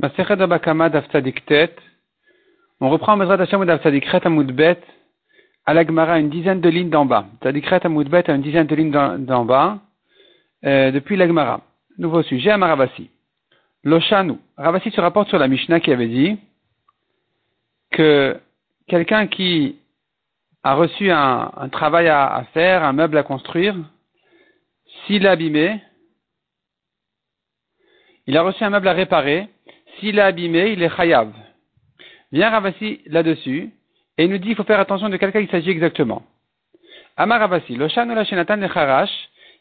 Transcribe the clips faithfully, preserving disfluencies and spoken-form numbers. On reprend Mesrat Hashem Dav Tzadikret Amoudbet à la Gemara une dizaine de lignes d'en bas. Tzadikret Amoudbet à une dizaine de lignes d'en bas euh, depuis la Gemara. Nouveau sujet à Maravasi. Loshanu. Ravasi se rapporte sur la Mishnah qui avait dit que quelqu'un qui a reçu un, un travail à, à faire, un meuble à construire, s'il est abîmé, il a reçu un meuble à réparer, s'il est abîmé, il est chayav. Vient Ravasi là-dessus et il nous dit qu'il faut faire attention de quel cas il s'agit exactement. Amar Ravasi, Loshan ou Lashenatan le Harash,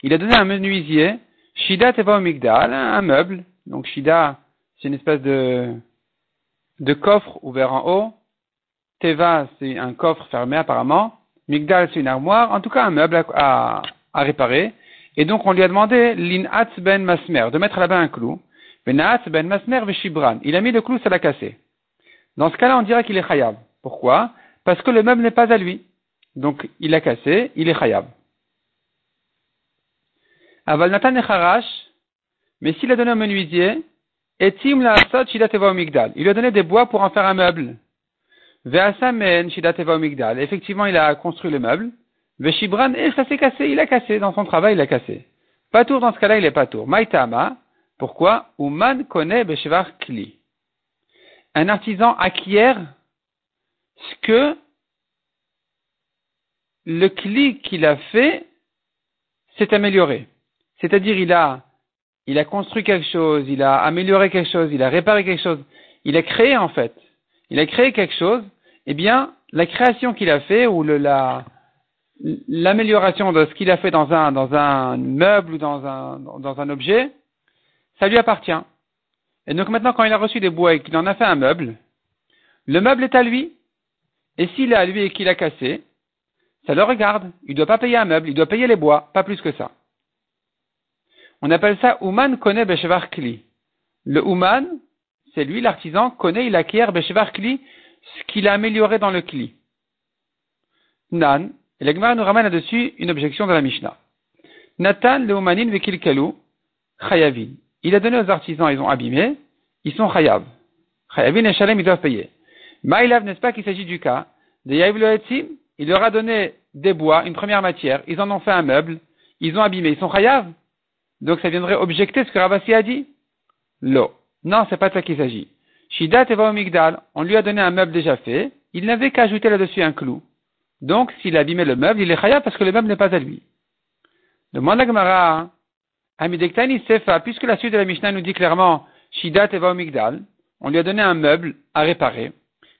il a donné un menuisier, Shida Teva Omigdal, un meuble. Donc Shida, c'est une espèce de, de coffre ouvert en haut. Teva, c'est un coffre fermé apparemment. Migdal, c'est une armoire. En tout cas, un meuble à, à, à réparer. Et donc, on lui a demandé Lin'atz ben Masmer, de mettre là-bas un clou. Ben'atz ben Masmer v'shibran. Il a mis le clou, ça l'a cassé. Dans ce cas-là, on dira qu'il est chayav. Pourquoi? Parce que le meuble n'est pas à lui. Donc, il l'a cassé, il est chayav. Aval Natan et Harash, mais s'il a donné un menuisier, etim la asot shida teva omigdal. Il lui a donné des bois pour en faire un meuble. Ve'asamen shida teva omigdal. Effectivement, il a construit le meuble. Ve'shibran, et ça s'est cassé, il l'a cassé. Dans son travail, il l'a cassé. Pas tour, dans ce cas-là, il est pas tour. Maïtama, pourquoi? Uman kone b'shevar kli. Un artisan acquiert ce que le kli qu'il a fait s'est amélioré. C'est-à-dire, il a, il a construit quelque chose, il a amélioré quelque chose, il a réparé quelque chose, il a créé en fait. Il a créé quelque chose, eh bien, la création qu'il a fait ou le, la, l'amélioration de ce qu'il a fait dans un, dans un meuble ou dans un, dans un objet, ça lui appartient. Et donc maintenant, quand il a reçu des bois et qu'il en a fait un meuble, le meuble est à lui. Et s'il est à lui et qu'il a cassé, ça le regarde. Il ne doit pas payer un meuble, il doit payer les bois, pas plus que ça. On appelle ça « Uman kone beshevar kli ». Le « Uman », c'est lui, l'artisan, connaît, il acquiert beshevar kli, ce qu'il a amélioré dans le kli. Nan, et la Gemara nous ramène là-dessus une objection de la Mishnah. Natan le umanin vekil kalu chayavin. Il a donné aux artisans, ils ont abîmé, ils sont chayav. Chayavin et shalem, ils doivent payer. Maïlav, n'est-ce pas qu'il s'agit du cas de Yahiv le Etzim, il leur a donné des bois, une première matière, ils en ont fait un meuble, ils ont abîmé, ils sont chayav. Donc ça viendrait objecter ce que Ravasi a dit. Lo. Non, c'est pas de ça qu'il s'agit. Shida teva omigdal, on lui a donné un meuble déjà fait, il n'avait qu'à ajouter là-dessus un clou. Donc s'il abîmait le meuble, il est chayav parce que le meuble n'est pas à lui. Demande la Gemara. Amidektani sefa, puisque la suite de la Mishnah nous dit clairement Shida teva omigdal, on lui a donné un meuble à réparer.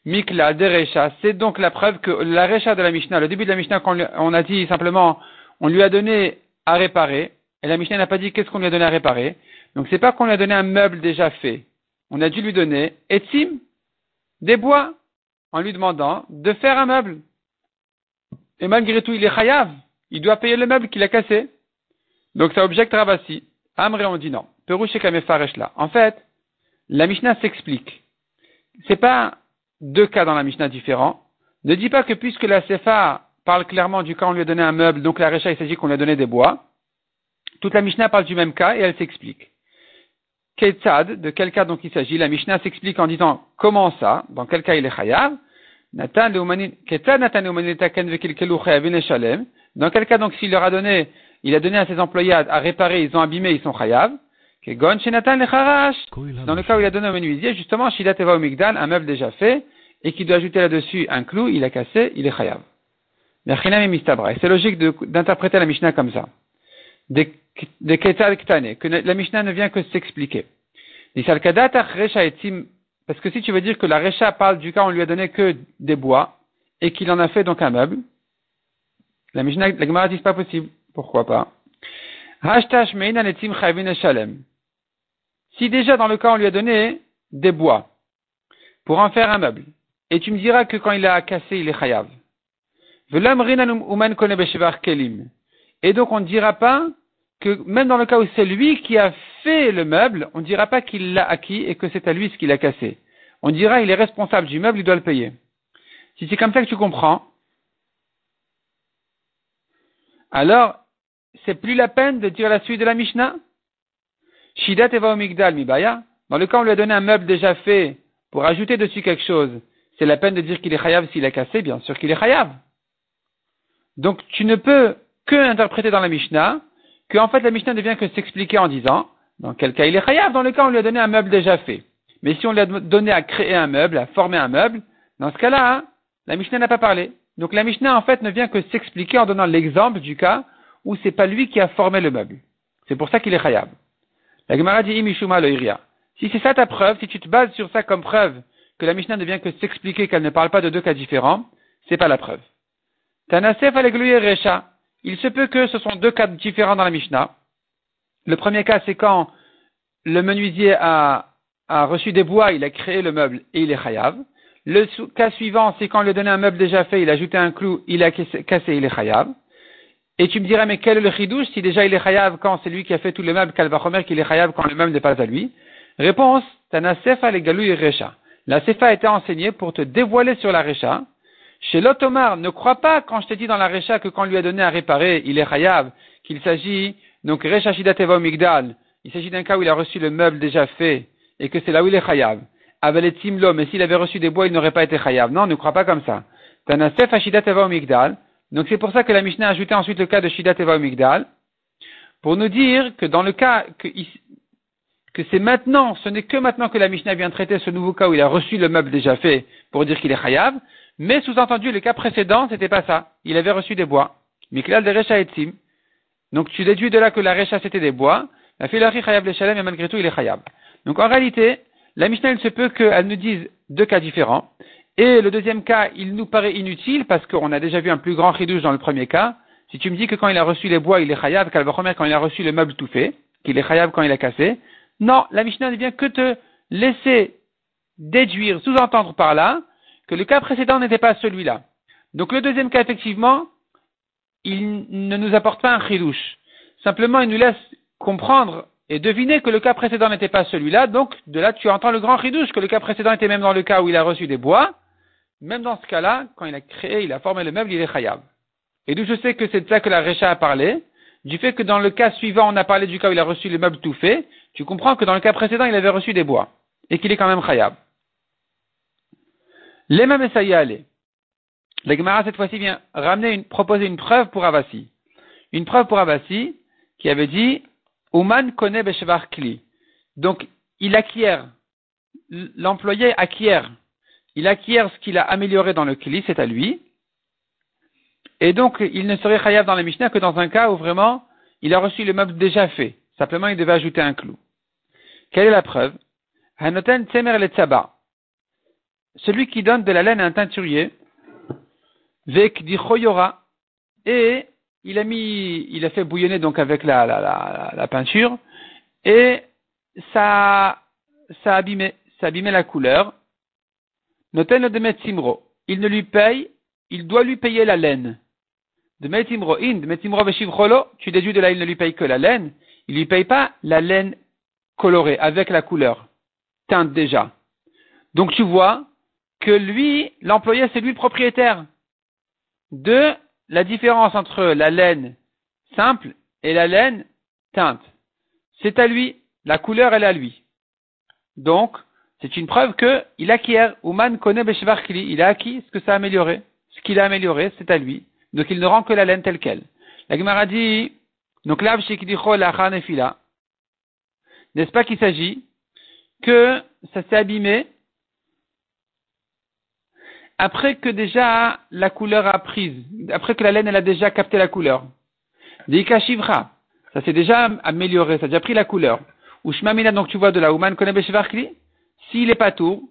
Mikla de Recha, c'est donc la preuve que la Recha de la Mishnah, le début de la Mishnah qu'on a dit simplement, on lui a donné à réparer. Et la Mishnah n'a pas dit qu'est-ce qu'on lui a donné à réparer. Donc c'est pas qu'on lui a donné un meuble déjà fait. On a dû lui donner, etzim, des bois, en lui demandant de faire un meuble. Et malgré tout, il est chayav. Il doit payer le meuble qu'il a cassé. Donc ça objecte Ravasi. Amré, on dit non. Perush et Kamefaresh là. En fait, la Mishnah s'explique. C'est pas deux cas dans la Mishnah différents. Ne dis pas que puisque la Sefa parle clairement du cas on lui a donné un meuble, donc la Recha il s'agit qu'on lui a donné des bois. Toute la Mishnah parle du même cas et elle s'explique. Ketzad, de quel cas donc il s'agit? La Mishnah s'explique en disant comment ça, dans quel cas il est chayav. Natan le umanin, Ketzad Natan le umanin taken vekil kelu chayavin et shalem. Dans quel cas donc s'il leur a donné, il a donné à ses employés à réparer, ils ont abîmé, ils sont chayav. Kegon chez Natan le charash. Dans le cas où il a donné au menuisier, justement, Shida teva omigdal, un meuble déjà fait, et qui doit ajouter là-dessus un clou, il a cassé, il est chayav. Merchinam et mistabra. C'est logique de, d'interpréter la Mishnah comme ça. Des de Ketzad Ktane, que la Mishnah ne vient que s'expliquer. Parce que si tu veux dire que la Recha parle du cas où on lui a donné que des bois, et qu'il en a fait donc un meuble, la Mishnah, la Gemara dit c'est pas possible. Pourquoi pas? Si déjà dans le cas où on lui a donné des bois, pour en faire un meuble, et tu me diras que quand il a cassé, il est chayav. Et donc on ne dira pas que même dans le cas où c'est lui qui a fait le meuble, on ne dira pas qu'il l'a acquis et que c'est à lui ce qu'il a cassé. On dira il est responsable du meuble, il doit le payer. Si c'est comme ça que tu comprends, alors c'est plus la peine de dire la suite de la Mishnah. Shida teva omigdal mibaya, Dans le cas où on lui a donné un meuble déjà fait pour ajouter dessus quelque chose, c'est la peine de dire qu'il est chayav s'il a cassé, bien sûr qu'il est chayav. Donc tu ne peux que interpréter dans la Mishnah que en fait la Mishnah ne vient que s'expliquer en disant dans quel cas il est chayav, dans le cas où on lui a donné un meuble déjà fait. Mais si on lui a donné à créer un meuble, à former un meuble, dans ce cas-là, hein, la Mishnah n'a pas parlé. Donc la Mishnah en fait ne vient que s'expliquer en donnant l'exemple du cas où c'est pas lui qui a formé le meuble. C'est pour ça qu'il est chayav. La Gemara dit imishuma loiria. Si c'est ça ta preuve, si tu te bases sur ça comme preuve que la Mishnah ne vient que s'expliquer qu'elle ne parle pas de deux cas différents, c'est pas la preuve. Tanasef alegluye recha. Il se peut que ce sont deux cas différents dans la Mishnah. Le premier cas, c'est quand le menuisier a, a reçu des bois, il a créé le meuble et il est chayav. Le sou- cas suivant, c'est quand on lui donnait un meuble déjà fait, il a ajouté un clou, il a cassé, il est chayav. Et tu me diras, mais quel est le chidouche si déjà il est chayav quand c'est lui qui a fait tout le meuble, qu'al vachomer qu'il est chayav quand le meuble n'est pas à lui? Réponse, Tanasefa le galouy recha. La Sefa a été enseignée pour te dévoiler sur la recha. Chez l'Otomar, ne crois pas quand je t'ai dit dans la recha que quand on lui a donné à réparer, il est chayav, qu'il s'agit, donc recha shidateva migdal, il s'agit d'un cas où il a reçu le meuble déjà fait et que c'est là où il est chayav. Avaletim lo, mais s'il avait reçu des bois, il n'aurait pas été chayav. Non, ne crois pas comme ça. Tanasefa shidateva migdal. Donc c'est pour ça que la Mishnah a ajouté ensuite le cas de shidateva migdal pour nous dire que dans le cas que ici, que c'est maintenant, ce n'est que maintenant que la Mishnah vient traiter ce nouveau cas où il a reçu le meuble déjà fait pour dire qu'il est chayav, mais sous-entendu, le cas précédent, c'était pas ça. Il avait reçu des bois. Miklal de Recha etzim. Donc tu déduis de là que la Recha c'était des bois, la filachi chayav le shalem et malgré tout il est chayav. Donc en réalité, la Mishnah, il se peut qu'elle nous dise deux cas différents, et le deuxième cas, il nous paraît inutile parce qu'on a déjà vu un plus grand chidouche dans le premier cas. Si tu me dis que quand il a reçu les bois, il est chayav, qu'al vachomer quand il a reçu le meuble tout fait, qu'il est chayav quand il a cassé. Non, la Mishnah ne vient que te laisser déduire, sous-entendre par là, que le cas précédent n'était pas celui-là. Donc le deuxième cas, effectivement, il ne nous apporte pas un chidouche. Simplement, il nous laisse comprendre et deviner que le cas précédent n'était pas celui-là. Donc de là, tu entends le grand chidouche, que le cas précédent était même dans le cas où il a reçu des bois. Même dans ce cas-là, quand il a créé, il a formé le meuble, il est chayav. Et d'où je sais que c'est de ça que la Recha a parlé. Du fait que dans le cas suivant, on a parlé du cas où il a reçu le meuble tout fait, tu comprends que dans le cas précédent, il avait reçu des bois, et qu'il est quand même chayav. L'Ema Messaya allé. La Gemara, cette fois-ci, vient ramener une, proposer une preuve pour Avassi. Une preuve pour Avassi, qui avait dit, Ouman connaît Beshevar Kli. Donc, il acquiert, l'employé acquiert, il acquiert ce qu'il a amélioré dans le Kli, c'est à lui. Et donc, il ne serait chayav dans la Mishnah que dans un cas où vraiment, il a reçu le meuble déjà fait. Simplement, il devait ajouter un clou. Quelle est la preuve? Hanoten tsemer le tsaba. Celui qui donne de la laine à un teinturier, vek dichoyora, et il a mis, il a fait bouillonner donc avec la, la, la, la peinture, et ça, ça abîmait, ça abîmait la couleur. Noten le demet simro. Il ne lui paye, il doit lui payer la laine. De metimro in, de metimro veshivcholo, tu déduis de là, il ne lui paye que la laine. Il lui paye pas la laine colorée, avec la couleur, teinte déjà. Donc tu vois que lui, l'employé, c'est lui le propriétaire. Deux, la différence entre la laine simple et la laine teinte. C'est à lui, la couleur elle est à lui. Donc, c'est une preuve qu'il acquiert, Ouman connaît Beshevar Kli, il a acquis ce que ça a amélioré. Ce qu'il a amélioré, c'est à lui. Donc il ne rend que la laine telle qu'elle. La Gemara dit... Donc là, n'est-ce pas qu'il s'agit que ça s'est abîmé après que déjà la couleur a prise, après que la laine elle a déjà capté la couleur. Dikashivra, ça s'est déjà amélioré, ça a déjà pris la couleur. Ushmamina, donc tu vois de la Ouman connaît Beshevar Kli, s'il est pas tour,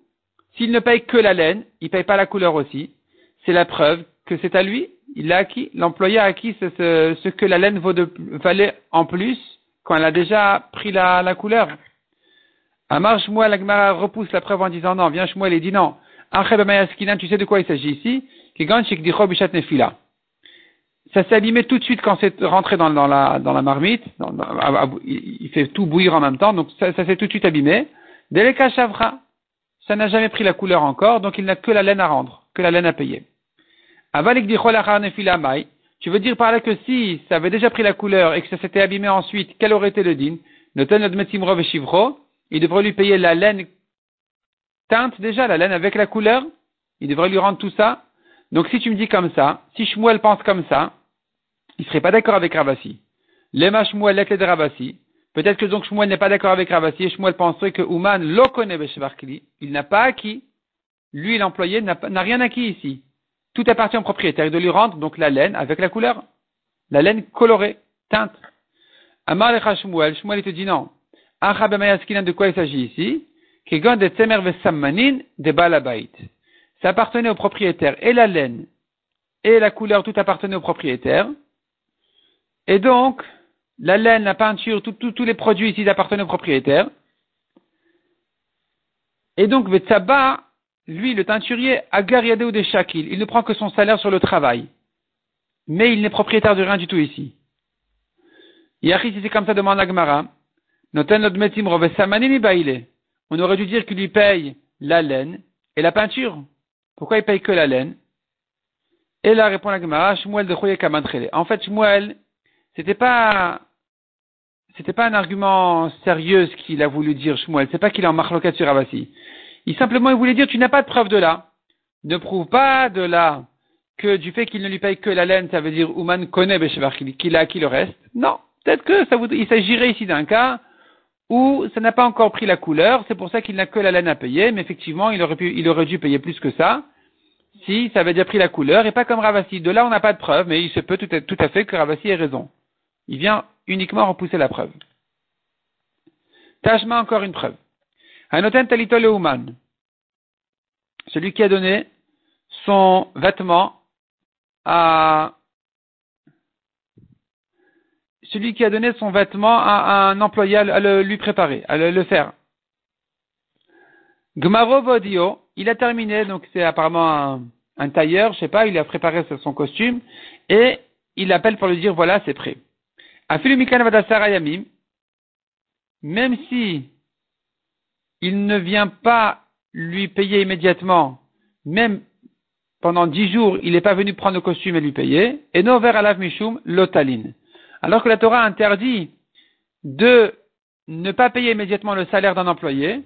s'il ne paye que la laine, il paye pas la couleur aussi. C'est la preuve que c'est à lui. Il a acquis, l'employé a acquis ce, ce, ce que la laine vaut de, valait en plus quand elle a déjà pris la, la couleur. Amar Shmuel, la Gemara repousse la preuve en disant non, viens Shmuel et dit non. Tu sais de quoi il s'agit ici? Ça s'est abîmé tout de suite quand c'est rentré dans, dans, la, dans la marmite. Dans, dans, il fait tout bouillir en même temps, donc ça, ça s'est tout de suite abîmé. Deleka Shavra, ça n'a jamais pris la couleur encore, donc il n'a que la laine à rendre, que la laine à payer. Tu veux dire par là que si ça avait déjà pris la couleur et que ça s'était abîmé ensuite, quel aurait été le din? il devrait lui payer la laine teinte déjà, la laine avec la couleur, il devrait lui rendre tout ça. Donc si tu me dis comme ça, si Shmuel pense comme ça, il ne serait pas d'accord avec Ravasi. Lema Shmuel l'ekle de Ravasi. Peut-être que donc Shmuel n'est pas d'accord avec Ravasi et Shmuel penserait que Ouman lo connaît Beshvarkli, il n'a pas acquis, lui l'employé n'a, n'a rien acquis ici. Tout appartient au propriétaire, il doit lui rendre donc la laine avec la couleur, la laine colorée, teinte. Amar lecha Shmuel, Shmuel il te dit non. Acha b'mayaskinan, de quoi il s'agit ici? Kegon de tsemer vesammanin de balabait. Ça appartenait au propriétaire, et la laine, et la couleur, tout appartenait au propriétaire. Et donc, la laine, la peinture, tous les produits ici appartenaient au propriétaire. Et donc, Vetsaba, lui, le teinturier, agar yadeu de shakil, il ne prend que son salaire sur le travail. Mais il n'est propriétaire de rien du tout ici. Yachis, c'est comme ça, demande la Gemara. Noten l'odmetim rovesamanini baile. On aurait dû dire qu'il lui paye la laine et la peinture. Pourquoi il paye que la laine? Et là répond la Gemara, Shmuel de Choye Kamantrele. En fait, Shmuel, c'était pas, c'était pas un argument sérieux ce qu'il a voulu dire Shmuel. C'est pas qu'il est en marloquette sur Ravasi. Il simplement, il voulait dire, tu n'as pas de preuve de là. Ne prouve pas de là que du fait qu'il ne lui paye que la laine, ça veut dire, Ouman connaît Beshevar, qu'il a acquis le reste. Non. Peut-être que ça voudrait, il s'agirait ici d'un cas où ça n'a pas encore pris la couleur, c'est pour ça qu'il n'a que la laine à payer, mais effectivement, il aurait pu, il aurait dû payer plus que ça. Si, ça avait déjà pris la couleur, et pas comme Ravasi. De là, on n'a pas de preuve, mais il se peut tout à, tout à fait que Ravasi ait raison. Il vient uniquement repousser la preuve. Tashma, encore une preuve. Hanoten talito leuman. Celui qui a donné son vêtement à, celui qui a donné son vêtement à, à un employé à, le, à le, lui préparer, à le, le faire. Gmaro vodio. Il a terminé, donc c'est apparemment un, un tailleur, je sais pas, il a préparé son costume, et il appelle pour lui dire, voilà, c'est prêt. Afilu mikan vadasara yamim, même si il ne vient pas lui payer immédiatement, même pendant dix jours, il n'est pas venu prendre le costume et lui payer, et no ver alav mishum lotalin. Alors que la Torah interdit de ne pas payer immédiatement le salaire d'un employé,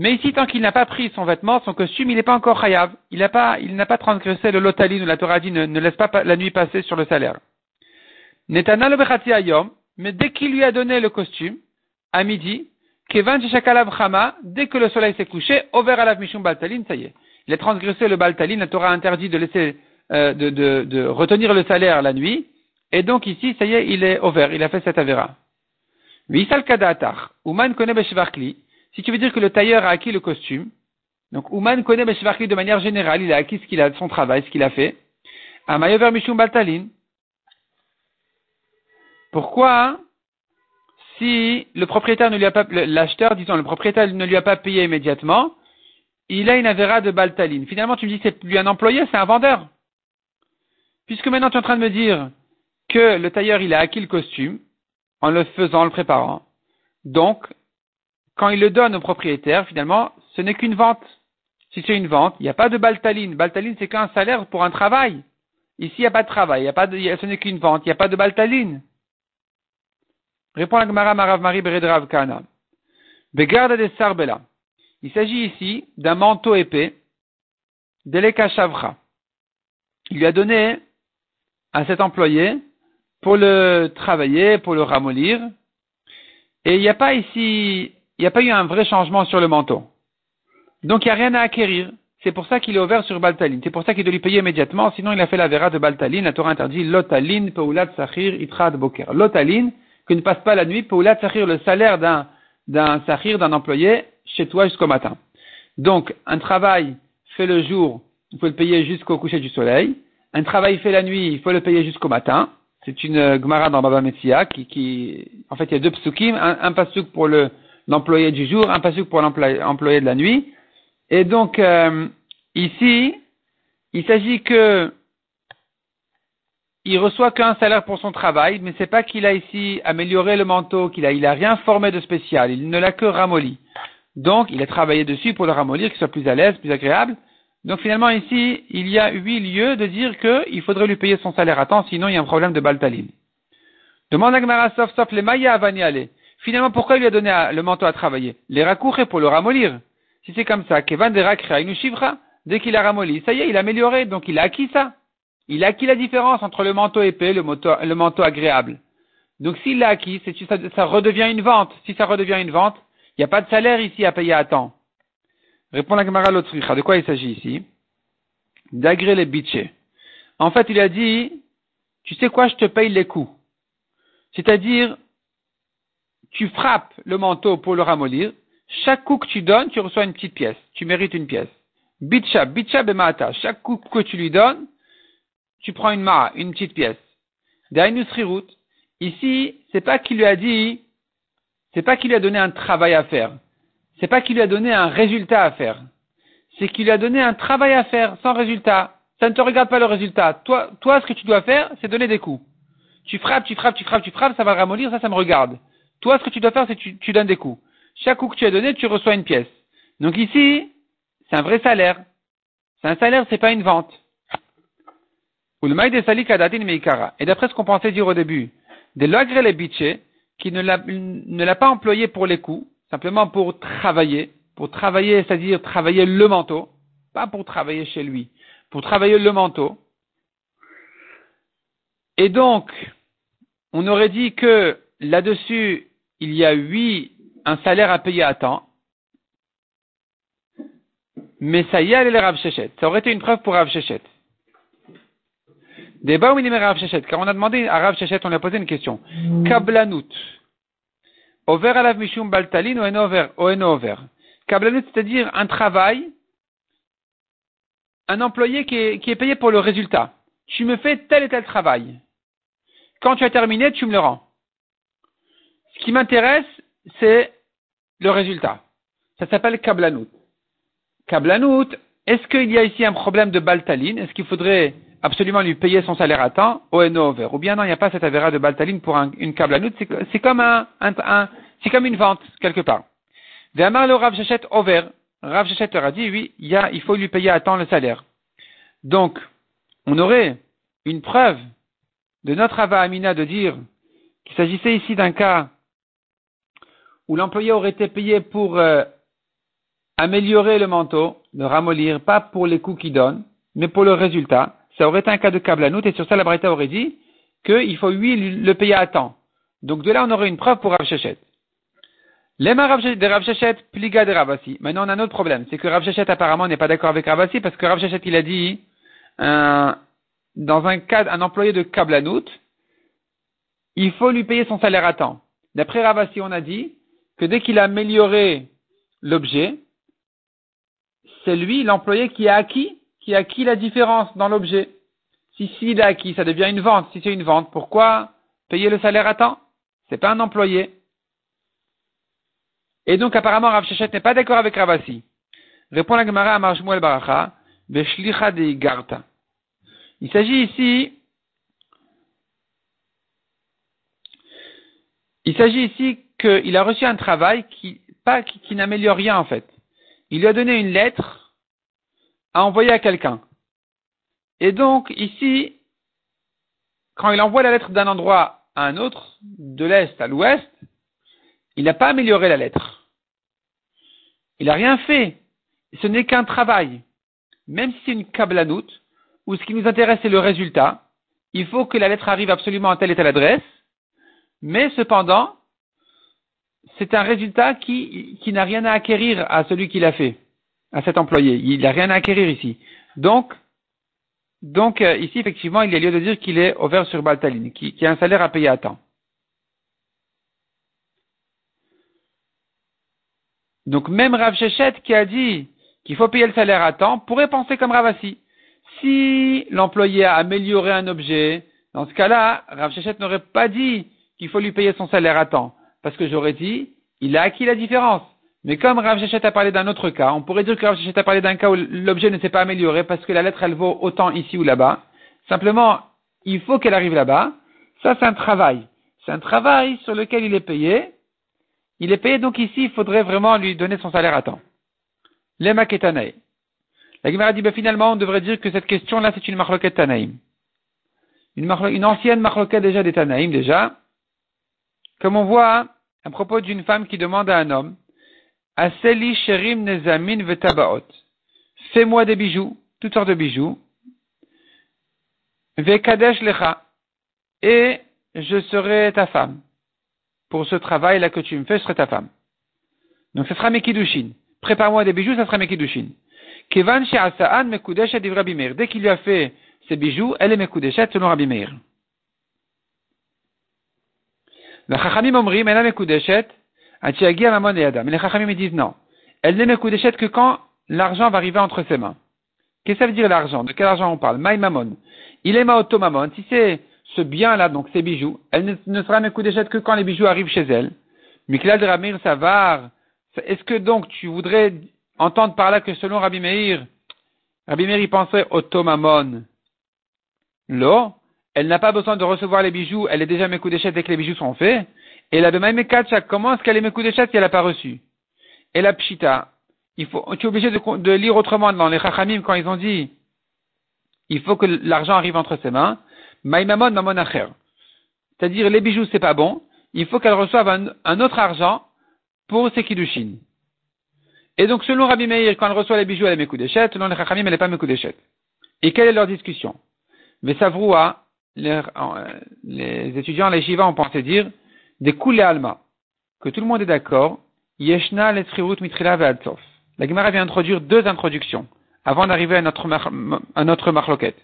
mais ici, tant qu'il n'a pas pris son vêtement, son costume, il n'est pas encore chayav. Il n'a pas, il n'a pas transgressé le lotalin où la Torah dit ne, ne laisse pas la nuit passer sur le salaire. Netana lo bechati hayom, mais dès qu'il lui a donné le costume, à midi, kevan shakalav chama, dès que le soleil s'est couché, over alav mishum baltalin, ça y est. Il a transgressé le baltalin, la Torah interdit de laisser, euh, de, de, de retenir le salaire la nuit. Et donc ici, ça y est, il est over, il a fait cette avera. Visal kadatar, uman kone beshvarkli. Si tu veux dire que le tailleur a acquis le costume, donc Ouman connaît Beshvarkli de manière générale, il a acquis ce qu'il a, son travail, ce qu'il a fait. Amayover Mishum Baltalin. Pourquoi, si le propriétaire ne lui a pas, l'acheteur, disons, le propriétaire ne lui a pas payé immédiatement, il a une avéra de Baltalin. Finalement, tu me dis, c'est lui un employé, c'est un vendeur. Puisque maintenant tu es en train de me dire que le tailleur, il a acquis le costume, en le faisant, en le préparant. Donc, quand il le donne au propriétaire, finalement, ce n'est qu'une vente. Si c'est une vente, il n'y a pas de baltaline. Baltaline, c'est qu'un salaire pour un travail. Ici, il n'y a pas de travail. Il y a pas de, ce n'est qu'une vente. Il n'y a pas de baltaline. Répond la Gemara Marav Mari Bered Rav Kana. Begarda de Sarbela. Il s'agit ici d'un manteau épais de l'Eka Shavra. Il lui a donné à cet employé pour le travailler, pour le ramollir. Et il n'y a pas ici... il n'y a pas eu un vrai changement sur le manteau. Donc, il n'y a rien à acquérir. C'est pour ça qu'il est ouvert sur Baltaline. C'est pour ça qu'il doit lui payer immédiatement. Sinon, il a fait la vera de Baltaline. La Torah interdit Lotaline, Peulat Sahir, Itrad Boker. Lotaline, que ne passe pas la nuit, Peulat Sahir, le salaire d'un, d'un Sahir, d'un employé, chez toi jusqu'au matin. Donc, un travail fait le jour, il faut le payer jusqu'au coucher du soleil. Un travail fait la nuit, il faut le payer jusqu'au matin. C'est une Gemara dans Baba Metzia qui, qui, en fait, il y a deux psukim, un, un pasuk pour le, l'employé du jour, un pasuk pour l'employé de la nuit. Et donc, euh, ici, il s'agit que il reçoit qu'un salaire pour son travail, mais c'est pas qu'il a ici amélioré le manteau, qu'il a, il a rien formé de spécial, il ne l'a que ramolli. Donc, il a travaillé dessus pour le ramollir, qu'il soit plus à l'aise, plus agréable. Donc, finalement, ici, il y a huit lieux de dire qu'il faudrait lui payer son salaire à temps, sinon il y a un problème de baltaline. Demande à Gmara, sauf, sauf les maillas à Vanialé. Finalement, pourquoi il lui a donné à, le manteau à travailler? Les raccoucher pour le ramollir. Si c'est comme ça, Kevan de Rakra, une chivra, dès qu'il a ramolli, ça y est, il a amélioré, donc il a acquis ça. Il a acquis la différence entre le manteau épais et le, moto, le manteau agréable. Donc s'il l'a acquis, c'est, ça, ça redevient une vente. Si ça redevient une vente, il n'y a pas de salaire ici à payer à temps. Répond la Gemara l'autricha. De quoi il s'agit ici? D'agré les bitchés. En fait, il a dit, tu sais quoi, je te paye les coups. C'est-à-dire, tu frappes le manteau pour le ramollir. Chaque coup que tu donnes, tu reçois une petite pièce. Tu mérites une pièce. Bitcha, bitcha bemata. Chaque coup que tu lui donnes, tu prends une ma'a, une petite pièce. Dainu srirut. Ici, c'est pas qu'il lui a dit, c'est pas qu'il lui a donné un travail à faire. C'est pas qu'il lui a donné un résultat à faire. C'est qu'il lui a donné un travail à faire sans résultat. Ça ne te regarde pas le résultat. Toi, toi, ce que tu dois faire, c'est donner des coups. Tu frappes, tu frappes, tu frappes, tu frappes, ça va ramollir, ça, ça me regarde. Toi, ce que tu dois faire, c'est que tu, tu donnes des coups. Chaque coup que tu as donné, tu reçois une pièce. Donc ici, c'est un vrai salaire. C'est un salaire, c'est pas une vente. Et d'après ce qu'on pensait dire au début, de l'agre le biche, qui ne l'a, ne l'a pas employé pour les coups, simplement pour travailler, pour travailler, c'est-à-dire travailler le manteau, pas pour travailler chez lui, pour travailler le manteau. Et donc, on aurait dit que là-dessus, il y a huit, un salaire à payer à temps. Mais ça y est, elle est Rav Sheshet. Ça aurait été une preuve pour Rav Sheshet. Débat ou Rav Sheshet, car on a demandé à Rav Sheshet, on lui a posé une question. Kablanout. Over alav mishum baltalin ou en over, ou en over. Kablanout, c'est-à-dire un travail, un employé qui est, qui est payé pour le résultat. Tu me fais tel et tel travail. Quand tu as terminé, tu me le rends. Ce qui m'intéresse, c'est le résultat. Ça s'appelle Kablanout. Kablanout, est-ce qu'il y a ici un problème de Baltaline? Est-ce qu'il faudrait absolument lui payer son salaire à temps? Ou over? Ou bien non, il n'y a pas cette avéra de Baltaline pour un, une Kablanout. C'est, c'est, comme un, un, un, c'est comme une vente, quelque part. Ve'amar le Rav Sheshet over. Rav Sheshet leur a dit, oui, il, y a, il faut lui payer à temps le salaire. Donc, on aurait une preuve de notre Ava Amina de dire qu'il s'agissait ici d'un cas où l'employé aurait été payé pour euh, améliorer le manteau, le ramollir, pas pour les coups qu'il donne, mais pour le résultat. Ça aurait été un cas de Kablanout, et sur ça, la Braïta aurait dit qu'il faut, lui, le payer à temps. Donc de là, on aurait une preuve pour Rav Sheshet. L'Ema de Rav Sheshet, pliga de Rav Assi. Maintenant, on a un autre problème, c'est que Rav Sheshet, apparemment, n'est pas d'accord avec Rav Assi, parce que Rav Sheshet, il a dit, euh, dans un cadre, un employé de Kablanout, il faut lui payer son salaire à temps. D'après Rav Assi, on a dit que dès qu'il a amélioré l'objet, c'est lui, l'employé, qui a acquis, qui a acquis la différence dans l'objet. Si, si il a acquis, ça devient une vente. Si c'est une vente, pourquoi payer le salaire à temps? C'est pas un employé. Et donc, apparemment, Rav Sheshet n'est pas d'accord avec Rav Assi. Répond la Gemara à Marshmuel Baracha, Beshlicha de Igarta. Il s'agit ici, il s'agit ici qu'il a reçu un travail qui, pas, qui, qui n'améliore rien en fait. Il lui a donné une lettre à envoyer à quelqu'un. Et donc ici, quand il envoie la lettre d'un endroit à un autre, de l'est à l'ouest, il n'a pas amélioré la lettre. Il n'a rien fait. Ce n'est qu'un travail. Même si c'est une kablanout, où ce qui nous intéresse c'est le résultat, il faut que la lettre arrive absolument à telle et telle adresse, mais cependant, c'est un résultat qui, qui n'a rien à acquérir à celui qui l'a fait, à cet employé. Il n'a rien à acquérir ici. Donc, donc euh, ici, effectivement, il y a lieu de dire qu'il est over sur Baltaline, qui, qui a un salaire à payer à temps. Donc, même Rav Sheshet qui a dit qu'il faut payer le salaire à temps pourrait penser comme Rav Assi. Si l'employé a amélioré un objet, dans ce cas-là, Rav Sheshet n'aurait pas dit qu'il faut lui payer son salaire à temps. Parce que j'aurais dit, il a acquis la différence. Mais comme Rav Sheshet a parlé d'un autre cas, on pourrait dire que Rav Sheshet a parlé d'un cas où l'objet ne s'est pas amélioré parce que la lettre, elle vaut autant ici ou là-bas. Simplement, il faut qu'elle arrive là-bas. Ça, c'est un travail. C'est un travail sur lequel il est payé. Il est payé, donc ici, il faudrait vraiment lui donner son salaire à temps. Lema ketanae. La Gemara dit, ben, finalement, on devrait dire que cette question-là, c'est une machloket Tanaïm. Une, une ancienne machloket déjà des Tanaïm, déjà. Comme on voit, à propos d'une femme qui demande à un homme, Aseli Sherim Nezamin Vetabaot. Fais-moi des bijoux, toutes sortes de bijoux. Vekadesh Lecha. Et je serai ta femme. Pour ce travail-là que tu me fais, je serai ta femme. Donc, ce sera mes kiddushin. Prépare-moi des bijoux, ça sera mes kiddushin. Kevan she'asa'an mekudeshet div Rabbi Meir. Dès qu'il lui a fait ses bijoux, elle est mekudeshet selon Rabbi Meir. Les chachamim omrim, elle a mekudeshet, atiagi amamon et adam. Mais les chachamim disent non. Elle n'est mekudeshet que quand l'argent va arriver entre ses mains. Qu'est-ce que ça veut dire l'argent? De quel argent on parle? Maï mamon. Il est maoto mamon. Si c'est ce bien-là, donc ces bijoux, elle ne, ne sera mekudeshet que quand les bijoux arrivent chez elle. Miklal de Rabbi Meir Savar. Est-ce que donc tu voudrais entendre par là que selon Rabbi Meir, Rabbi Meir y penserait automamon? L'eau, elle n'a pas besoin de recevoir les bijoux, elle est déjà mekudeshet dès que les bijoux sont faits. Et la de Maïmekatcha, comment est-ce qu'elle est mekudeshet si elle n'a pas reçu? Et la pshita, il faut, tu es obligé de, de lire autrement dans les chachamim quand ils ont dit, il faut que l'argent arrive entre ses mains. Maïmamon, mamon acher. C'est-à-dire les bijoux c'est pas bon, il faut qu'elle reçoive un, un autre argent pour ses kiddushin. Et donc, selon Rabbi Meir, quand elle reçoit les bijoux, elle est mekudeshet, selon les chachamim, elle n'est pas mekudeshet. Et quelle est leur discussion? Mais Savroua, les, les étudiants, les Shiva ont pensé dire, des Koulé Alma, que tout le monde est d'accord, Yeshna, Lesrirut, Mitrila, Ve'Atsof. La Gemara vient introduire deux introductions, avant d'arriver à notre, à notre marloquette.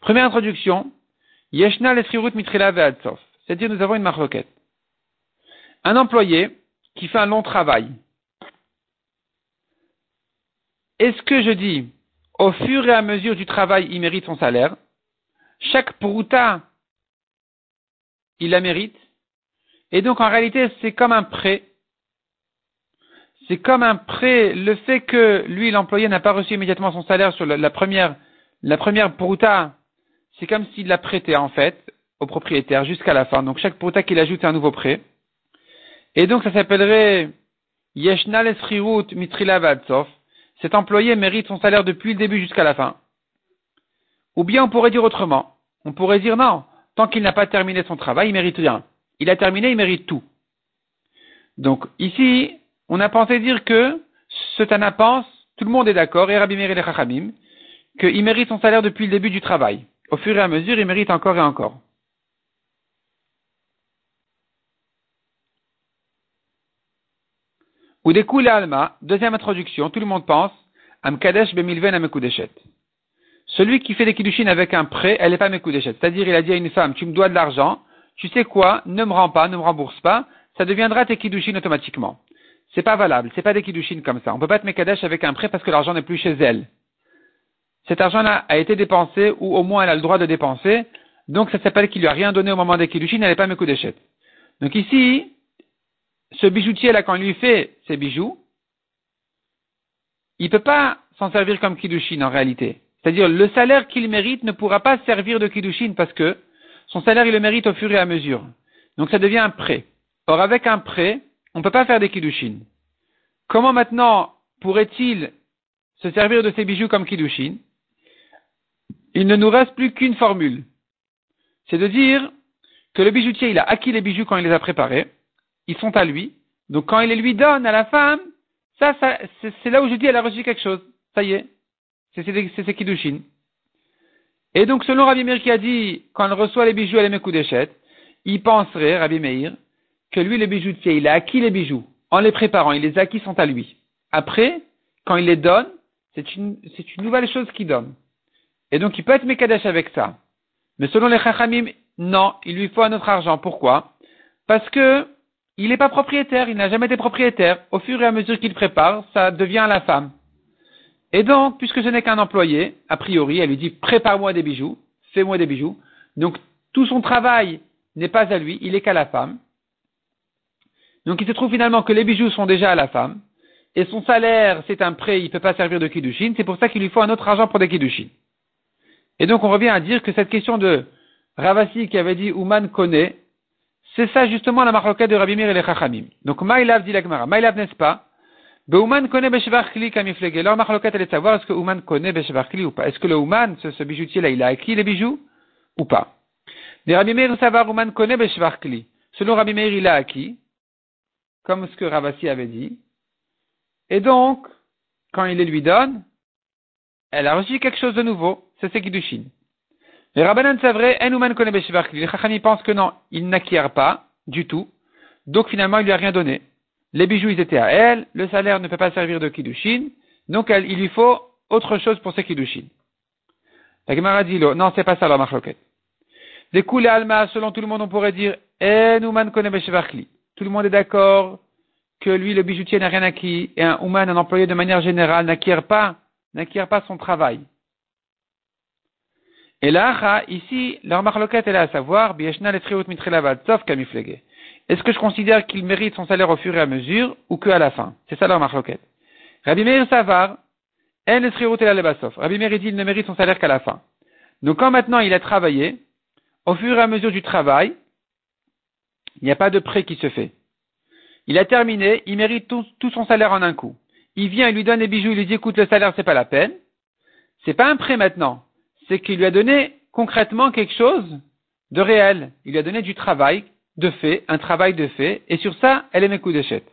Première introduction, Yeshna, Lesrirut, Mitrila, Ve'Atsof. C'est-à-dire, nous avons une marloquette. Un employé, qui fait un long travail. Est-ce que je dis, au fur et à mesure du travail, il mérite son salaire? Chaque prouta, il la mérite. Et donc, en réalité, c'est comme un prêt. C'est comme un prêt. Le fait que lui, l'employé, n'a pas reçu immédiatement son salaire sur la première, la première prouta, c'est comme s'il l'a prêté, en fait, au propriétaire jusqu'à la fin. Donc, chaque prouta qu'il ajoute, c'est un nouveau prêt. Et donc, ça s'appellerait Yeshna Lesrirut Mitrila Vadsof. Cet employé mérite son salaire depuis le début jusqu'à la fin. Ou bien on pourrait dire autrement. On pourrait dire non, tant qu'il n'a pas terminé son travail, il mérite rien. Il a terminé, il mérite tout. Donc ici, on a pensé dire que ce Tana pense, tout le monde est d'accord, et Rabbi Meir et les Chachamim, qu'il mérite son salaire depuis le début du travail. Au fur et à mesure, il mérite encore et encore. Ou des Koulé Alma, deuxième introduction, tout le monde pense, Amkadesh Bemilven Amekudeshet. Celui qui fait des kiddushin avec un prêt, elle n'est pas Mekudeshet. C'est-à-dire, il a dit à une femme, tu me dois de l'argent, tu sais quoi, ne me rends pas, ne me rembourse pas, ça deviendra tes kiddushin automatiquement. C'est pas valable, c'est pas des kiddushin comme ça. On peut pas être Mekadesh avec un prêt parce que l'argent n'est plus chez elle. Cet argent-là a été dépensé, ou au moins elle a le droit de dépenser, donc ça s'appelle qu'il lui a rien donné au moment des kiddushin, elle n'est pas Mekudeshet. Donc ici, ce bijoutier-là, quand il lui fait ses bijoux, il ne peut pas s'en servir comme kiddushin en réalité. C'est-à-dire, le salaire qu'il mérite ne pourra pas servir de kiddushin parce que son salaire, il le mérite au fur et à mesure. Donc, ça devient un prêt. Or, avec un prêt, on ne peut pas faire des kiddushin. Comment maintenant pourrait-il se servir de ses bijoux comme kiddushin? Il ne nous reste plus qu'une formule. C'est de dire que le bijoutier, il a acquis les bijoux quand il les a préparés. Ils sont à lui. Donc, quand il les lui donne à la femme, ça, ça c'est, c'est là où je dis, elle a reçu quelque chose. Ça y est. C'est, c'est, c'est, c'est kiddushin. Et donc, selon Rabbi Meir qui a dit, quand elle reçoit les bijoux, elle est mekudeshet, il penserait, Rabbi Meir, que lui, le bijoutier, il a acquis les bijoux. En les préparant, il les a acquis, sont à lui. Après, quand il les donne, c'est une, c'est une nouvelle chose qu'il donne. Et donc, il peut être mekadesh avec ça. Mais selon les chachamim, non, il lui faut un autre argent. Pourquoi? Parce que, il n'est pas propriétaire, il n'a jamais été propriétaire. Au fur et à mesure qu'il prépare, ça devient la femme. Et donc, puisque ce n'est qu'un employé, a priori, elle lui dit « prépare-moi des bijoux, fais-moi des bijoux ». Donc, tout son travail n'est pas à lui, il n'est qu'à la femme. Donc, il se trouve finalement que les bijoux sont déjà à la femme. Et son salaire, c'est un prêt, il ne peut pas servir de kiddushin. C'est pour ça qu'il lui faut un autre argent pour des kiddushin. Et donc, on revient à dire que cette question de Ravasi qui avait dit « Ouman connaît », c'est ça justement la marloquette de Rabbi Meir et les Chachamim. Donc, Maïlav dit la Gemara. Maïlav n'est-ce pas? Beuman connaît Beshvarkli Kamiflegé. Leur marloquette, elle est de savoir est-ce que Ouman connaît Beshvarkli ou pas. Est-ce que le Ouman, ce, ce bijoutier-là, il a acquis les bijoux ou pas? Les Rabbi Meir savent Ouman connaît Beshvarkli. Selon Rabbi Meir, il a acquis. comme ce que Rav Assi avait dit. Et donc, quand il les lui donne, elle a reçu quelque chose de nouveau, c'est ses Kiddushin. Les Rabbanan Savre, Enouman Kone Beshivar Kli, les Chachami pensent que non, il n'acquiert pas du tout, donc finalement il lui a rien donné. Les bijoux ils étaient à elle, le salaire ne peut pas servir de Kiddushin, donc elle, il lui faut autre chose pour ses Kiddushin. La Gemara dit, non, c'est pas ça la machloket. Des coups les alma, selon tout le monde, on pourrait dire, Enouman Kone Beshivar Kli. Tout le monde est d'accord que lui, le bijoutier, n'a rien acquis, et un Ouman, un employé de manière générale, n'acquiert pas, n'acquiert pas son travail. Et là, ici, leur marloquette est là à savoir, Bieshna les triout mitrelavad, sauf kamiflégué. Est-ce que je considère qu'il mérite son salaire au fur et à mesure, ou qu'à la fin? C'est ça leur marloquette. Rabbi Meir Savar, en les triout et la lebasof. Rabbi Meir dit, il ne mérite son salaire qu'à la fin. Donc quand maintenant il a travaillé, au fur et à mesure du travail, il n'y a pas de prêt qui se fait. Il a terminé, il mérite tout, tout son salaire en un coup. Il vient, il lui donne les bijoux, il lui dit, écoute, le salaire, c'est pas la peine. C'est pas un prêt maintenant. C'est qu'il lui a donné concrètement quelque chose de réel. Il lui a donné du travail de fait, un travail de fait, et sur ça, elle est mes coups d'échette.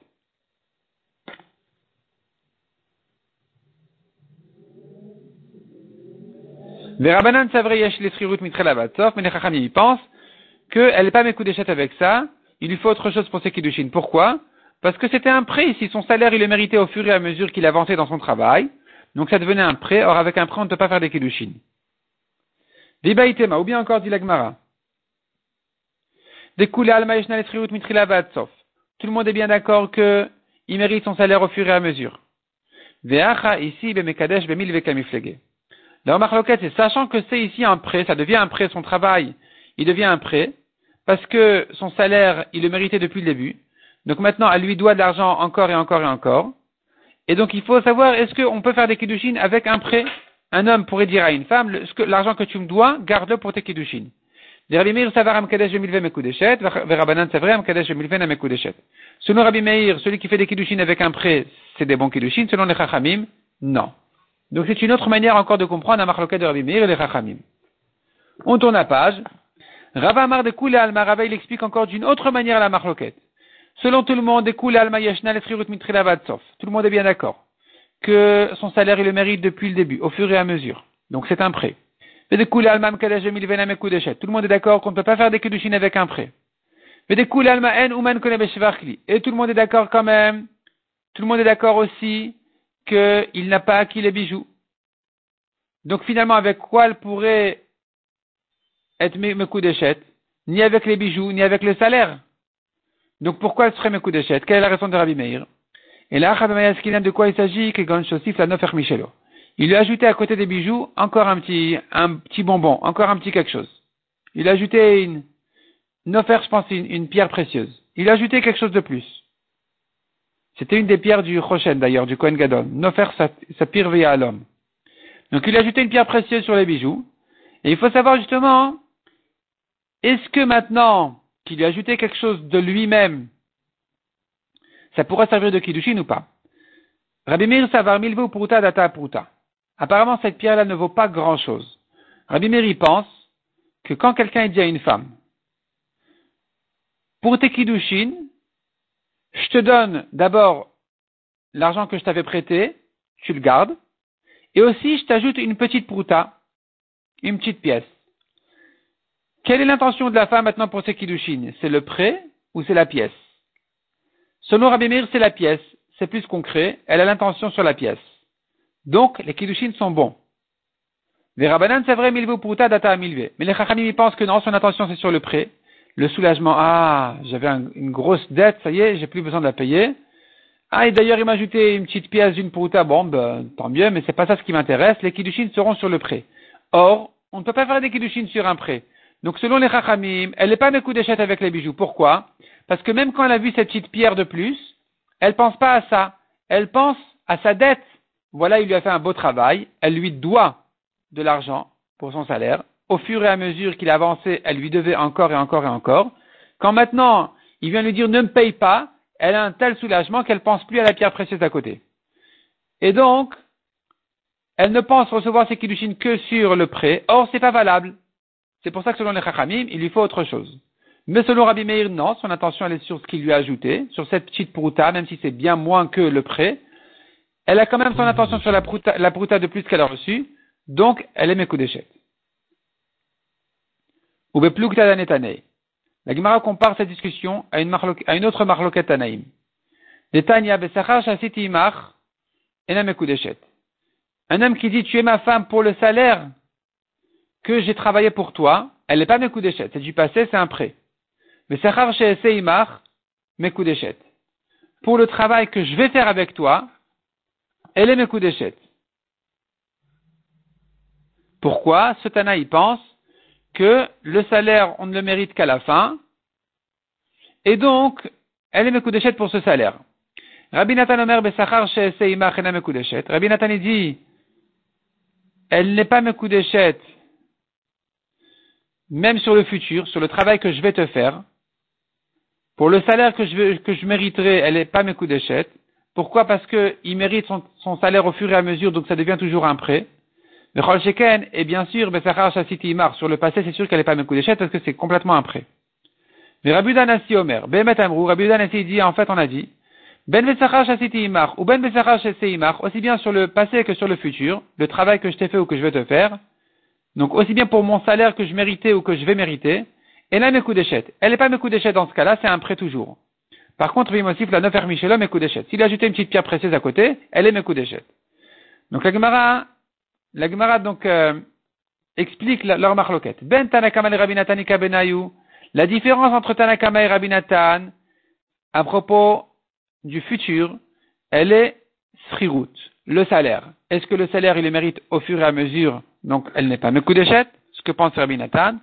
Les Rabbanan Savreyesh les Srirut Mitrelavatsof, mais les Chachami y pensent qu'elle n'est pas mes coups d'échette avec ça, il lui faut autre chose pour ses Kiddushin. Pourquoi? Parce que c'était un prêt. Si son salaire, il le méritait au fur et à mesure qu'il avançait dans son travail, donc ça devenait un prêt. Or, avec un prêt, on ne peut pas faire des Kiddushin. Ou bien encore dit la Gemara. Tout le monde est bien d'accord que il mérite son salaire au fur et à mesure. Ici, la remarque, c'est sachant que c'est ici un prêt, ça devient un prêt, son travail, il devient un prêt, parce que son salaire, il le méritait depuis le début. Donc maintenant, elle lui doit de l'argent encore et encore et encore. Et donc il faut savoir, est-ce qu'on peut faire des Kiddushin avec un prêt? Un homme pourrait dire à une femme, le, ce que, l'argent que tu me dois, garde-le pour tes Kiddushin. Rabbi Meir Savar Amkadesh Milve Mekudeshet, Rabbanan Savre Amkadesh Milve Mekudeshet. Selon Rabbi Meir, celui qui fait des Kiddushin avec un prêt, c'est des bons Kiddushin. Selon les Chachamim, non. Donc c'est une autre manière encore de comprendre la machloket de Rabbi Meir et les Chachamim. On tourne la page. Rava Amar de Kula Alma, Rava il explique encore d'une autre manière la machloket. Selon tout le monde, de Kula Alma Yeshna le Srirut Mitrelavatsov. Tout le monde est bien d'accord que son salaire, il le mérite depuis le début, au fur et à mesure. Donc, c'est un prêt. Tout le monde est d'accord qu'on ne peut pas faire des Kiddushin avec un prêt. Et tout le monde est d'accord quand même. Tout le monde est d'accord aussi qu'il n'a pas acquis les bijoux. Donc, finalement, avec quoi elle pourrait être Mekudeshet? Ni avec les bijoux, ni avec le salaire. Donc, pourquoi elle serait Mekudeshet? Quelle est la raison de Rabbi Meir? Et là, de quoi il s'agit? Il lui a ajouté à côté des bijoux encore un petit, un petit bonbon, encore un petit quelque chose. Il a ajouté une, une offert, je pense, une, une pierre précieuse. Il a ajouté quelque chose de plus. C'était une des pierres du Choshen d'ailleurs, du Kohen Gadol. Une offert, sa, sa pierre veilla à l'homme. Donc il a ajouté une pierre précieuse sur les bijoux. Et il faut savoir justement, est-ce que maintenant qu'il lui a ajouté quelque chose de lui-même, ça pourra servir de Kiddushin ou pas? Rabbi Meir Savar Milvou Pruta Data Pruta. Apparemment, cette pierre-là ne vaut pas grand-chose. Rabbi Meir y pense que quand quelqu'un dit à une femme, pour tes Kiddushin, je te donne d'abord l'argent que je t'avais prêté, tu le gardes, et aussi je t'ajoute une petite Pruta, une petite pièce. Quelle est l'intention de la femme maintenant pour ses Kiddushin? C'est le prêt ou c'est la pièce? Selon Rabbi Meir, c'est la pièce. C'est plus concret. Elle a l'intention sur la pièce. Donc, les Kiddushin sont bons. Les Rabbanan, c'est vrai, milveu pruta data à milveu. Mais les Chachamim, ils pensent que non, son intention, c'est sur le prêt. Le soulagement. Ah, j'avais un, une grosse dette, ça y est, j'ai plus besoin de la payer. Ah, et d'ailleurs, il m'a ajouté une petite pièce d'une pruta. Bon, ben, tant mieux, mais c'est pas ça ce qui m'intéresse. Les Kiddushin seront sur le prêt. Or, on ne peut pas faire des Kiddushin sur un prêt. Donc, selon les Chachamim, elle n'est pas mes coups d'échette avec les bijoux. Pourquoi? Parce que même quand elle a vu cette petite pierre de plus, elle pense pas à ça. Elle pense à sa dette. Voilà, il lui a fait un beau travail. Elle lui doit de l'argent pour son salaire. Au fur et à mesure qu'il avançait, elle lui devait encore et encore et encore. Quand maintenant, il vient lui dire ne me paye pas, elle a un tel soulagement qu'elle pense plus à la pierre précieuse à côté. Et donc, elle ne pense recevoir ses Kiddushin que sur le prêt. Or, c'est pas valable. C'est pour ça que selon les Chachamim, il lui faut autre chose. Mais selon Rabbi Meir, non, son attention elle est sur ce qu'il lui a ajouté, sur cette petite prouta, même si c'est bien moins que le prêt. Elle a quand même son attention sur la prouta, la prouta de plus qu'elle a reçue, donc elle est Mekudeshet. Ou Beplukta Danetanei. La Gemara compare cette discussion à une, marlo- à une autre Marloket Tanaïm. Netanya Besachar Shasiti Imach Ena Mekudeshet. Un homme qui dit tu es ma femme pour le salaire que j'ai travaillé pour toi, elle n'est pas Mekudeshet, c'est du passé, c'est un prêt. Besachar Shasiti Imach Mekudeshet. Pour le travail que je vais faire avec toi, elle est Mekudeshet. Pourquoi? Ce Tana y pense que le salaire, on ne le mérite qu'à la fin, et donc, elle est Mekudeshet pour ce salaire. Rabbi Nathan Omer Besachar Sheseimach Ena Mekudeshet. Rabbi Nathan il dit, elle n'est pas Mekudeshet, même sur le futur, sur le travail que je vais te faire. Pour le salaire que je, veux, que je mériterai, elle n'est pas Mekudeshet. Pourquoi? Parce qu'il mérite son, son salaire au fur et à mesure, donc ça devient toujours un prêt. Et bien sûr, sur le passé, c'est sûr qu'elle n'est pas Mekudeshet parce que c'est complètement un prêt. Mais Rabbi Yehuda Hanassi Omer, Be'emet Amrou, Rabbi Yehuda Hanassi dit, en fait, on a dit, Ben Besachar Shasiti Imach, ou Ben Besachar Shasiti Imach, aussi bien sur le passé que sur le futur, le travail que je t'ai fait ou que je vais te faire, donc aussi bien pour mon salaire que je méritais ou que je vais mériter, et là, Mekudeshet. Elle n'est pas Mekudeshet dans ce cas-là, c'est un prêt toujours. Par contre, Vimosif, la Nofer Michelom, Mekudeshet. S'il a ajouté une petite pierre précieuse à côté, elle est Mekudeshet. Donc la Gemara, La Gemara donc euh, explique la, leur marloquette. Ben Tanakama et Rabbi Nathan Ikabenayu. La différence entre Tanakama et Rabbi Nathan à propos du futur, elle est srirut, le salaire. Est-ce que le salaire il le mérite au fur et à mesure, donc elle n'est pas Mekudeshet, ce que pense Rabbi Nathan,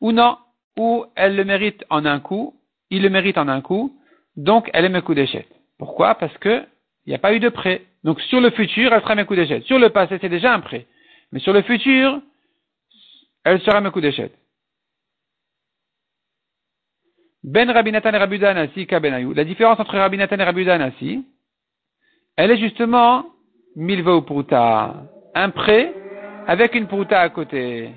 ou non, ou elle le mérite en un coup, il le mérite en un coup, donc elle est Mekudeshet. Pourquoi? Parce que il n'y a pas eu de prêt. Donc sur le futur, elle sera Mekudeshet. Sur le passé, c'est déjà un prêt. Mais sur le futur, elle sera Mekudeshet. Ben Rabbi Nathan et Rabbi Yehuda Hanassi Kabenayou. La différence entre Rabbi Nathan et Rabbi Yehuda Hanassi, elle est justement Milva ou Pruta. Un prêt avec une Pruta à côté.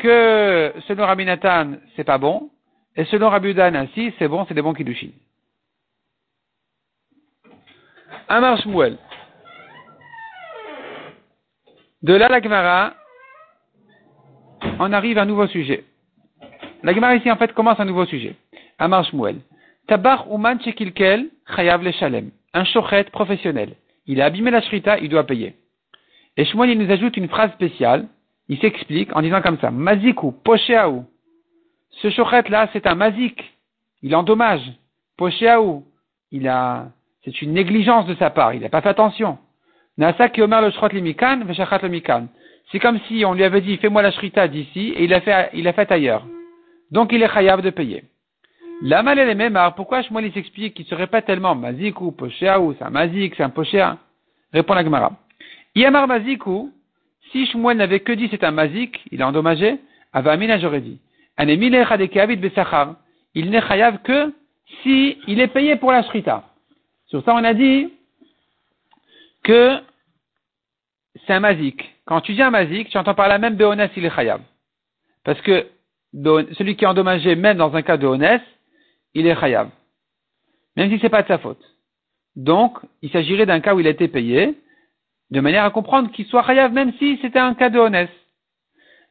Que selon Rabbi Nathan, c'est pas bon. Et selon Rabbi Yehuda Hanassi, c'est bon, c'est des bons Kiddushin. Amar Shmuel. De là, la Gemara, on arrive à un nouveau sujet. La Gemara ici, en fait, commence un nouveau sujet. Amar Shmuel. Tabar Uman Shekilkel Chayav Leshalem. Un shochet professionnel. Il a abîmé la shrita, il doit payer. Et Shmuel, il nous ajoute une phrase spéciale. Il s'explique en disant comme ça. Maziku, Posheahu. Ce shochet-là, c'est un mazik. Il endommage. Posheahu. Il a... C'est une négligence de sa part. Il n'a pas fait attention. C'est comme si on lui avait dit, fais-moi la shrita d'ici, et il a fait, il a fait ailleurs. Donc, il est chayav de payer. La mal est même. Alors, pourquoi Shmuel il s'explique qu'il ne serait pas tellement mazik ou poshéa ou c'est un mazik, c'est un poshéa? Répond la Gemara. Yamar mazik ou, si Shmuel n'avait que dit c'est un mazik, il a endommagé, avamina j'aurais dit. Il n'est chayav que si il est payé pour la shrita. Sur ça, on a dit que c'est un mazik. Quand tu dis un mazik, tu entends par là même be'ones il est chayav. Parce que celui qui est endommagé, même dans un cas de ones, il est chayav. Même si ce n'est pas de sa faute. Donc, il s'agirait d'un cas où il a été payé, de manière à comprendre qu'il soit chayav, même si c'était un cas de ones.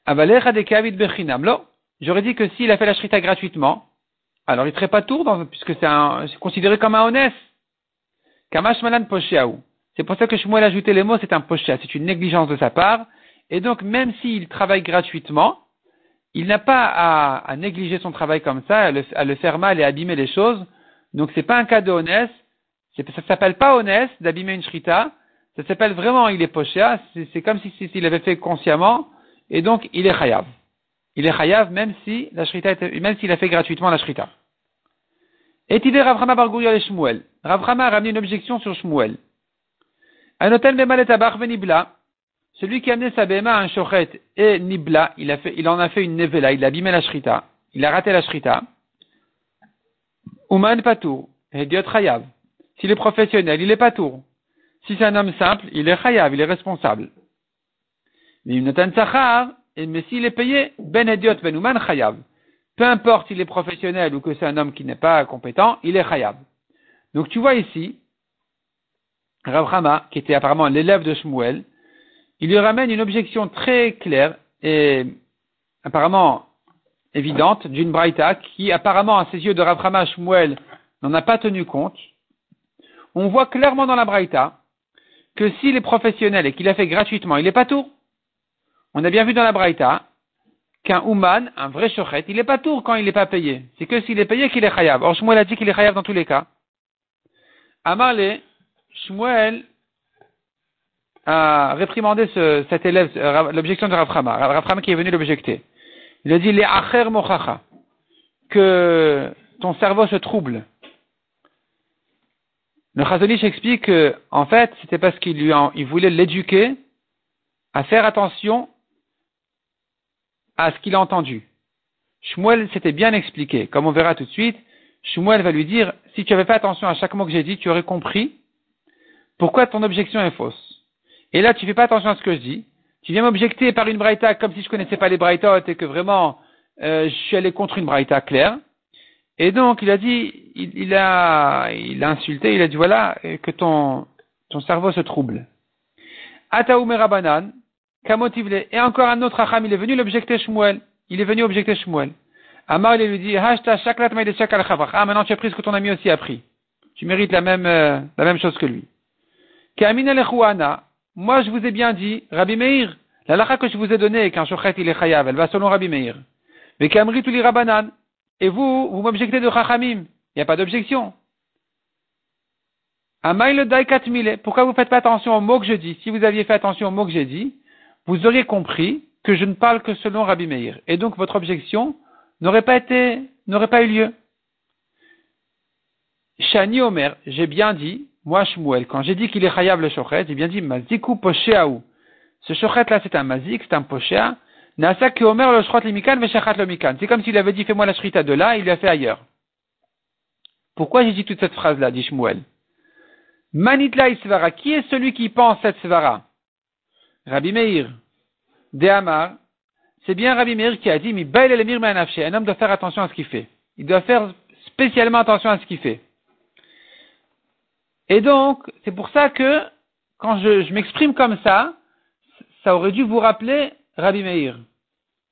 Avalecha de kavid bechinam. Lo, j'aurais dit que s'il a fait la shrita gratuitement, alors il ne serait pas tour, dans, puisque c'est, un, c'est considéré comme un ones. C'est pour ça que Shmuel a ajouté les mots, c'est un poshéa, c'est une négligence de sa part. Et donc, même s'il travaille gratuitement, il n'a pas à, à négliger son travail comme ça, à le, à le faire mal et abîmer les choses. Donc, c'est pas un cas de honest. Ça ne s'appelle pas honest d'abîmer une shrita. Ça s'appelle vraiment, il est poshéa. C'est, c'est comme s'il si, si, l'avait fait consciemment. Et donc, il est chayav. Il est chayav même si la shrita était, même s'il a fait gratuitement la shrita. Et il dit Rav Hama bar Guriel et Shmuel. Rav Hama a ramené une objection sur Shmuel. Anotel bema le tabar ve nibla. Celui qui a amené sa bema à un shochet et nibla, il, a fait, il en a fait une nevela, il a abîmé la shrita, il a raté la shrita. Uman patour, hediot chayav. S'il est professionnel, il est patour. Si c'est un homme simple, il est chayav, il est responsable. Mais il notan sachar, mais s'il est payé, ben hediot ben uman chayav. peu importe s'il est professionnel ou que c'est un homme qui n'est pas compétent, il est Khayab. Donc tu vois ici, Rav Hama, qui était apparemment l'élève de Shmuel, il lui ramène une objection très claire et apparemment évidente d'une braïta qui apparemment à ses yeux de Rav Hama Shmuel n'en a pas tenu compte. On voit clairement dans la braïta que s'il est professionnel et qu'il a fait gratuitement, il est pas tour. On a bien vu dans la braïta qu'un Ouman, un vrai shochet, il est pas tour quand il n'est pas payé. C'est que s'il est payé qu'il est chayav. Or Shmuel a dit qu'il est chayav dans tous les cas. Amarle, Shmuel a réprimandé ce, cet élève, l'objection de Rav Hama. Rav Hama qui est venu l'objecter. Il a dit, les acher mochacha, que ton cerveau se trouble. Le Chazon Ish explique que, en fait, c'était parce qu'il lui en, il voulait l'éduquer à faire attention à ce qu'il a entendu. Shmuel s'était bien expliqué. Comme on verra tout de suite, Shmuel va lui dire, si tu avais fait attention à chaque mot que j'ai dit, tu aurais compris pourquoi ton objection est fausse. Et là, tu fais pas attention à ce que je dis. Tu viens m'objecter par une braïta comme si je connaissais pas les braïtotes et que vraiment, euh, je suis allé contre une braïta claire. Et donc, il a dit, il, il a, il a insulté, il a dit voilà, que ton, ton cerveau se trouble. Ataoume Rabanan, Kamotivle. Et encore un autre Acham, il est venu l'objecter Shmuel. Il est venu objecter Shmuel. Amar, il lui dit, Hashta shaklat maïde shakal chavach. Ah, maintenant tu as pris ce que ton ami aussi a pris. Tu mérites la même, euh, la même chose que lui. Kamina lechuana. Moi, je vous ai bien dit, Rabbi Meir, la lacha que je vous ai donnée, qu'un shochet il est chayav, elle va selon Rabbi Meir. Mais kamri tuli rabanan. Et vous, vous m'objectez de chachamim. Il n'y a pas d'objection. Amail daikat mile. Pourquoi vous ne faites pas attention aux mots que je dis? Si vous aviez fait attention aux mots que j'ai dit, vous auriez compris que je ne parle que selon Rabbi Meir. Et donc, votre objection n'aurait pas été, n'aurait pas eu lieu. Shani Omer, j'ai bien dit, moi, Shmuel, quand j'ai dit qu'il est chayav le shochet, j'ai bien dit maziku poshéaou. Ce shochet-là, c'est un mazik, c'est un poshéa. Nasa ke omer le shochet limikan, veshachat le mikan. C'est comme s'il avait dit fais-moi la shrita de là, et il l'a fait ailleurs. Pourquoi j'ai dit toute cette phrase-là, dit Shmuel? Manitla isvara. Qui est celui qui pense cette svara? Rabbi Meir. De Amar. C'est bien Rabbi Meir qui a dit mi bail el mir manafshe. Un homme doit faire attention à ce qu'il fait. Il doit faire spécialement attention à ce qu'il fait. Et donc, c'est pour ça que, quand je, je m'exprime comme ça, ça aurait dû vous rappeler Rabbi Meir.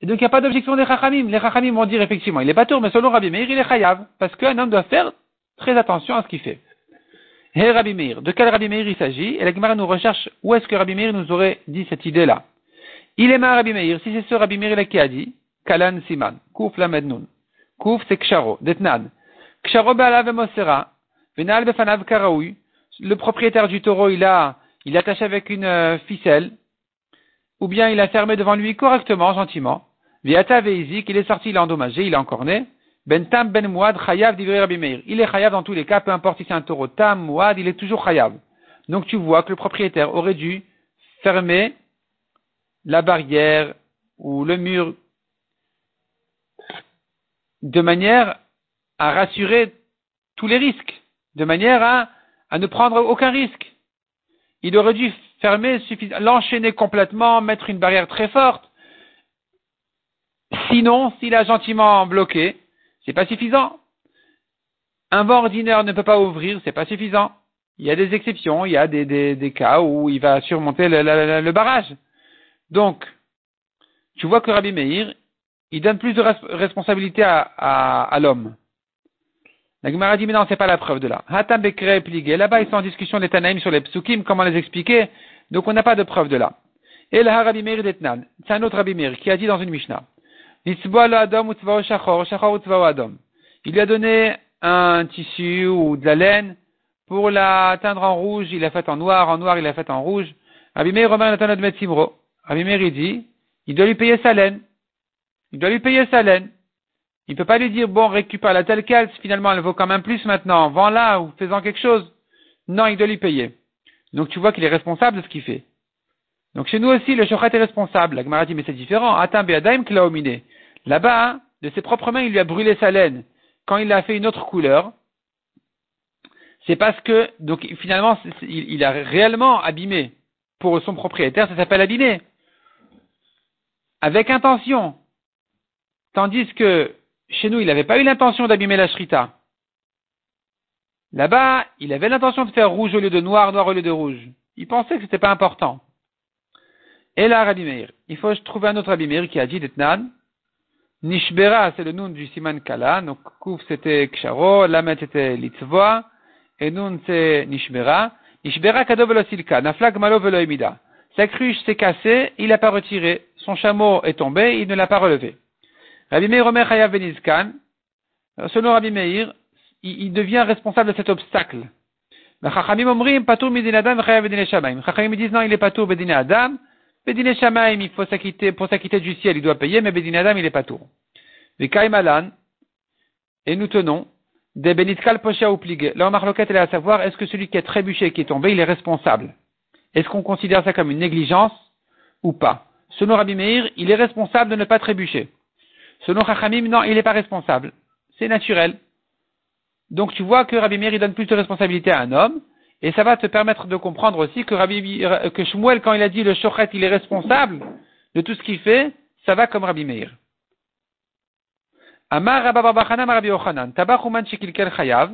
Et donc, il n'y a pas d'objection des Chachamim. Les Chachamim vont dire, effectivement, il n'est pas tour, mais selon Rabbi Meir, il est Chayav. Parce qu'un homme doit faire très attention à ce qu'il fait. Et Rabbi Meir. De quel Rabbi Meir il s'agit? Et la Gemara nous recherche où est-ce que Rabbi Meir nous aurait dit cette idée-là. Il est ma Rabbi Meir. Si c'est ce Rabbi Meir qui a dit, Kalan Siman. Kouf la Mednoun. Kouf c'est Ksharo. Detnan. Ksharo be'alav et Mosera. Venal befanav karaoui. Le propriétaire du taureau, il a, il attaché avec une euh, ficelle, ou bien il a fermé devant lui correctement, gentiment. Viata veizik, il est sorti, il est endommagé, il est encore né. Ben tam ben muad chayav divrei Rabbi Meir. Il est chayav dans tous les cas, peu importe si c'est un taureau tam muad, il est toujours chayav. Donc tu vois que le propriétaire aurait dû fermer la barrière ou le mur de manière à rassurer tous les risques, de manière à à ne prendre aucun risque. Il aurait dû fermer, suffis- l'enchaîner complètement, mettre une barrière très forte. Sinon, s'il a gentiment bloqué, c'est pas suffisant. Un vent ordinaire ne peut pas ouvrir, c'est pas suffisant. Il y a des exceptions, il y a des, des, des cas où il va surmonter le, le, le barrage. Donc, tu vois que Rabbi Meir, il donne plus de res- responsabilité à, à, à l'homme. La Gemara dit, mais non, c'est pas la preuve de là. Hatam Bekre Pligé. Là-bas, ils sont en discussion des Tanaïm sur les Psukim, comment les expliquer. Donc, on n'a pas de preuve de là. Et là, Rabbi Meir d'Etnan. C'est un autre Rabbi Meir qui a dit dans une Mishnah. Il lui a donné un tissu ou de la laine pour la teindre en rouge. Il l'a fait en noir. En noir, il l'a fait en rouge. Rabbi Meir Romain Nathanot Metsimro. Rabbi Meir, il dit, il doit lui payer sa laine. Il doit lui payer sa laine. Il ne peut pas lui dire, bon, récupère-la telle qu'elle, finalement, elle vaut quand même plus maintenant, vends-la ou fais-en quelque chose. Non, il doit lui payer. Donc, tu vois qu'il est responsable de ce qu'il fait. Donc, chez nous aussi, le shochet est responsable. La Gemara dit, mais c'est différent. Atam be'adaim kla'omine. Là-bas, de ses propres mains, il lui a brûlé sa laine. Quand il l'a fait une autre couleur, c'est parce que, donc, finalement, il, il a réellement abîmé. Pour son propriétaire, ça s'appelle abîmer. Avec intention. Tandis que, chez nous, il n'avait pas eu l'intention d'abîmer la shrita. Là-bas, il avait l'intention de faire rouge au lieu de noir, noir au lieu de rouge. Il pensait que c'était pas important. Et là, Rabbi Meir, il faut trouver un autre Rabbi Meir qui a dit d'Etnan, Nishbera, c'est le nun du Siman Kala, donc Kouf c'était Ksharo, Lamet c'était Litzvoa, et nun c'est Nishbera. Nishbera Kado Velo Silka, Naflag Malo Velo Emida. Sa cruche s'est cassée, il l'a pas retirée, son chameau est tombé, il ne l'a pas relevé. Rabbi Meir Omer Hayav Benizkan, selon Rabbi Meir, il devient responsable de cet obstacle. Chachamim omrim patur midin adam v'chayav bedin shamaim. Chachamim disent non, il est patur bedin adam, bedin shamaim, il faut s'acquitter, pour s'acquitter du ciel, il doit payer, mais bedin adam, il est patur. V'kaim alan, et nous tenons, des benitkal posha ou pligé. Là, on marque l'enquête, elle est à savoir, est-ce que celui qui a trébuché, qui est tombé, il est responsable? Est-ce qu'on considère ça comme une négligence ou pas? Selon Rabbi Meir, il est responsable de ne pas trébucher. Selon Chachamim, non, il n'est pas responsable. C'est naturel. Donc tu vois que Rabbi Meir donne plus de responsabilité à un homme, et ça va te permettre de comprendre aussi que Rabbi que Shmuel, quand il a dit le Shochet, il est responsable de tout ce qu'il fait, ça va comme Rabbi Meir. Amar Rabba Bar Bar Hanan Rabbi Yochanan, Tabach Uman Shekilkel Chayav,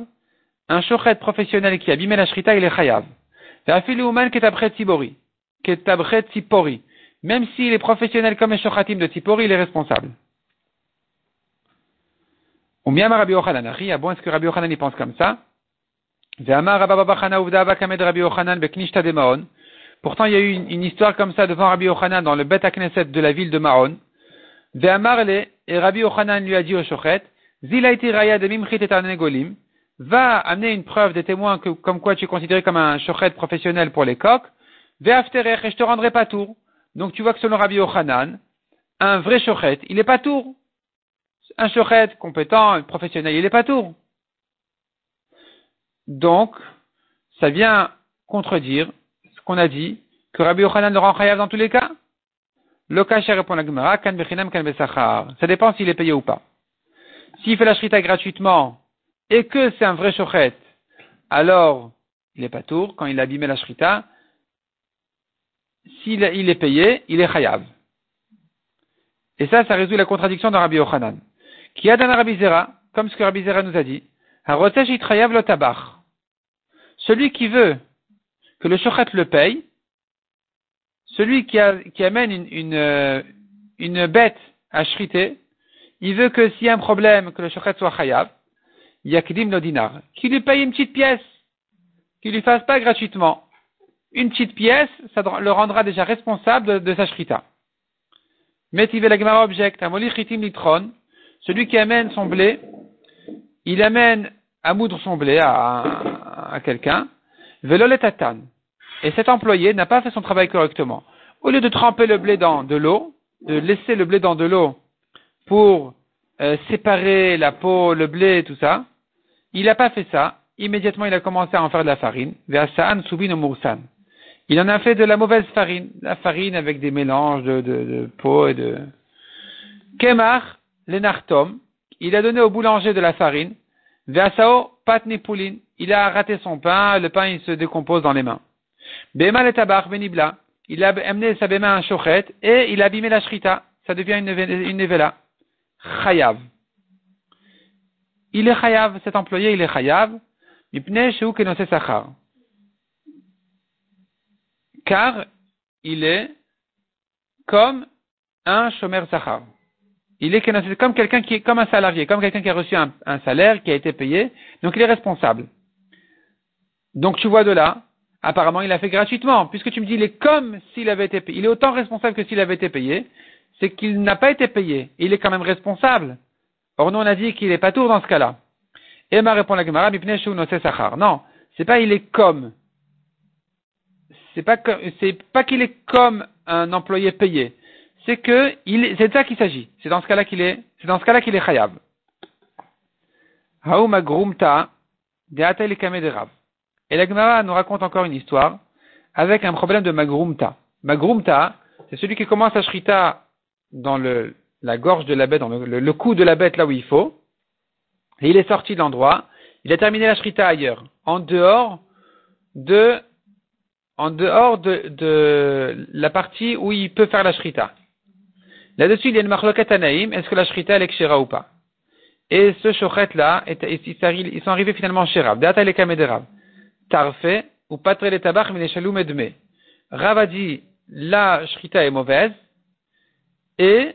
un Shochet professionnel qui abîme la Shrita, il est Chayav. Ve'afilu Uman Ketabchet Tzibori, Ketabchet Tzipori, même s'il est professionnel comme les Shochatim de Tzipori, il est responsable. Umiama Rabbi Yochanan, Ari, bon, est-ce que Rabbi Yochanan y pense comme ça? Pourtant, il y a eu une, une histoire comme ça devant Rabbi Yochanan dans le Bet HaKnesset de la ville de Mahon. Et Rabbi Yochanan lui a dit au Shochet, va amener une preuve des témoins que, comme quoi tu es considéré comme un Shochet professionnel pour les coqs, et je te rendrai pas tour. Donc tu vois que selon Rabbi Yochanan, un vrai Shochet, il est pas tour. Un shochet compétent, professionnel, il est pas tour. Donc, ça vient contredire ce qu'on a dit, que Rabbi Yochanan le rend chayav dans tous les cas. Le kasher répond la Gemara, kan bechinam, kan besachar. Ça dépend s'il est payé ou pas. S'il fait la shrita gratuitement et que c'est un vrai shochet, alors il est pas tour. Quand il a abîmé la shrita, s'il il est payé, il est chayav. Et ça, ça résout la contradiction de Rabbi Yochanan. Qui a dans Rabbi Zera, comme ce que Rabbi Zera nous a dit, Harotech Yitrayav le Tabach. Celui qui veut que le Shochet le paye, celui qui, a, qui amène une, une, une bête à shriter, il veut que s'il y a un problème, que le Shochet soit Chayav, Yakdim le dinar. Qu'il lui paye une petite pièce. Qu'il lui fasse pas gratuitement. Une petite pièce, ça le rendra déjà responsable de, de sa shrita. Metive la Gemara objecte, Amoli Chitim Litron. Celui qui amène son blé, il amène à moudre son blé à, à, à quelqu'un, veloletatan. Et cet employé n'a pas fait son travail correctement. Au lieu de tremper le blé dans de l'eau, de laisser le blé dans de l'eau pour euh, séparer la peau, le blé, tout ça, il n'a pas fait ça. Immédiatement, il a commencé à en faire de la farine. Ve'asaan subin umursan. Il en a fait de la mauvaise farine, la farine avec des mélanges de, de, de peau et de... Kemar, Lenartom, il a donné au boulanger de la farine, Veasao, Patnipulin, il a raté son pain, le pain il se décompose dans les mains. Bema le tabar, Benibla, il a amené sa béma à un shochet et il a abîmé la shrita, ça devient une, une nevela. Chayav. Il est chayav, cet employé il est chayav, Mipne Sheu Kenose Sachar. Car il est comme un shomer sachar. Il est comme quelqu'un qui est comme un salarié, comme quelqu'un qui a reçu un, un salaire, qui a été payé, donc il est responsable. Donc tu vois de là, apparemment il a fait gratuitement, puisque tu me dis il est comme s'il avait été payé, il est autant responsable que s'il avait été payé, c'est qu'il n'a pas été payé, il est quand même responsable. Or nous on a dit qu'il n'est pas tour dans ce cas-là. Emma répond la Gemara, Mipnei Sheu Noseh Sachar. Non, c'est pas il est comme. C'est pas que, c'est pas qu'il est comme un employé payé. C'est que il, c'est de ça qu'il s'agit. C'est dans ce cas-là qu'il est, c'est dans ce cas-là qu'il est chayav. Haouma grumta de'ata likame derav. Et la Gemara nous raconte encore une histoire avec un problème de magrumta. Magrumta, c'est celui qui commence à shrita dans le, la gorge de la bête, dans le, le, le cou de la bête là où il faut. Et il est sorti de l'endroit. Il a terminé la shrita ailleurs, en dehors de en dehors de, de la partie où il peut faire la shrita. Là-dessus, il y a une marloket tanaïm, est-ce que la shrita elle est kshira ou pas? Et ce shochet-là, ils sont arrivés finalement chez Rav. Data le kamé de Rav. Tarfe ou patre le tabach mais les shalou medme. Rav a dit, la shrita est mauvaise et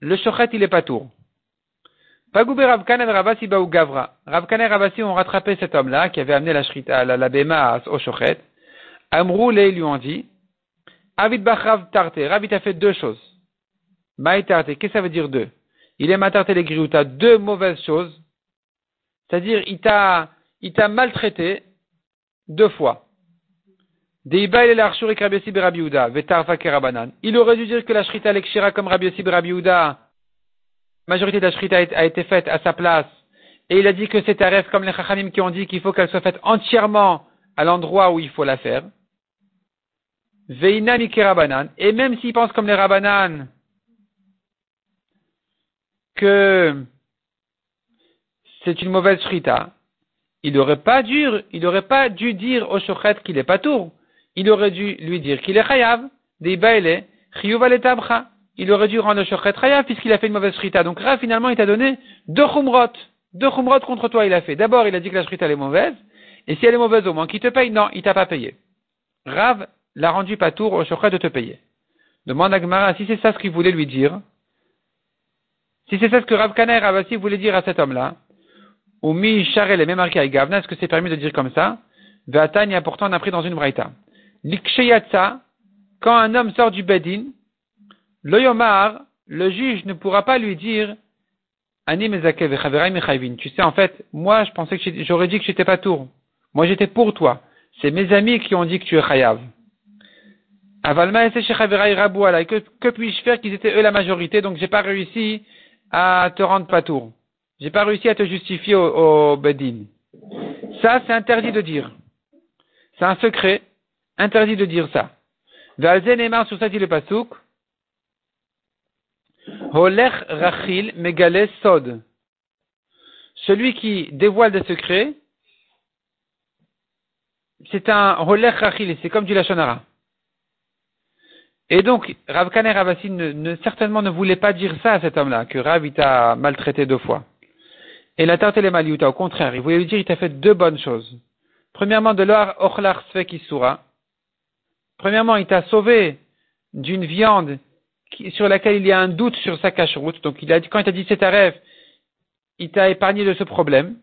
le shochet il est pas tour. Pagoubé Rav Kana et Ravasi baou gavra. Rav Kana et Ravasi ont rattrapé cet homme-là qui avait amené la shrita, la, la béma au shochet. Amrou les lui ont dit, Avid bach Rav tarte. Rav il a fait deux choses. Maï tarte. Qu'est-ce que ça veut dire deux? Il est matarté les grioutas, deux mauvaises choses, c'est-à-dire il t'a, il t'a maltraité deux fois. Deiba el arshur et Rabbi Yossi ben Rabbi Yehuda, vetarfa ke Rabbanan. Il aurait dû dire que la shrita est kshira comme Rabbi Yossi ben Rabbi Yehuda. La majorité de la shrita a été faite à sa place, et il a dit que c'est un rêve comme les chachamim qui ont dit qu'il faut qu'elle soit faite entièrement à l'endroit où il faut la faire. Veinami ke Rabbanan, et même s'il pense comme les Rabbanan, que c'est une mauvaise shrita, il n'aurait pas dû, il aurait pas dû dire au shochet qu'il est pas tour. Il aurait dû lui dire qu'il est chayav, des baile, chiyuva le tabcha. Il aurait dû rendre le shochet chayav puisqu'il a fait une mauvaise shrita. Donc Rav finalement il t'a donné deux chumrot, deux chumrot contre toi il a fait. D'abord il a dit que la shrita elle est mauvaise, et si elle est mauvaise au moins qu'il te paye. Non, il t'a pas payé. Rav l'a rendu pas tour au shochet de te payer. Demande à Gemara si c'est ça ce qu'il voulait lui dire. Si c'est ça ce que Rav Kana et Rav Assi voulaient dire à cet homme-là, ou mi charel et même marqué à Gavna, est-ce que c'est permis de dire comme ça? Ve'atanya, pourtant on a pris dans une braïta. L'iksheyatsa, quand un homme sort du bedin, l'oyomar, le juge ne pourra pas lui dire, ani mezakev et chaverai mechayvin. Tu sais, en fait, moi je pensais que j'aurais dit que j'étais pas tour. Moi j'étais pour toi. C'est mes amis qui ont dit que tu es chayav. Avalma et shechaverai rabou alay. Que, que puis-je faire qu'ils étaient eux la majorité, donc j'ai pas réussi à te rendre pas tour. J'ai pas réussi à te justifier au, au bedin. Ça, c'est interdit de dire. C'est un secret. Interdit de dire ça. Valzen emar sur ça dit le pasuk. Holech rachil megale sod. Celui qui dévoile des secrets, c'est un holech rachil. C'est comme du lachon hara. Et donc, Rav Kana et Rav Assi ne, ne, certainement ne voulait pas dire ça à cet homme-là, que Rav, il t'a maltraité deux fois. Et la tarte et les maliouta, au contraire, il voulait lui dire, il t'a fait deux bonnes choses. Premièrement, de l'or, ochlar sfek isura. Premièrement, il t'a sauvé d'une viande qui, sur laquelle il y a un doute sur sa cacheroute. Donc, il a dit, quand il t'a dit c'est un rêve, il t'a épargné de ce problème.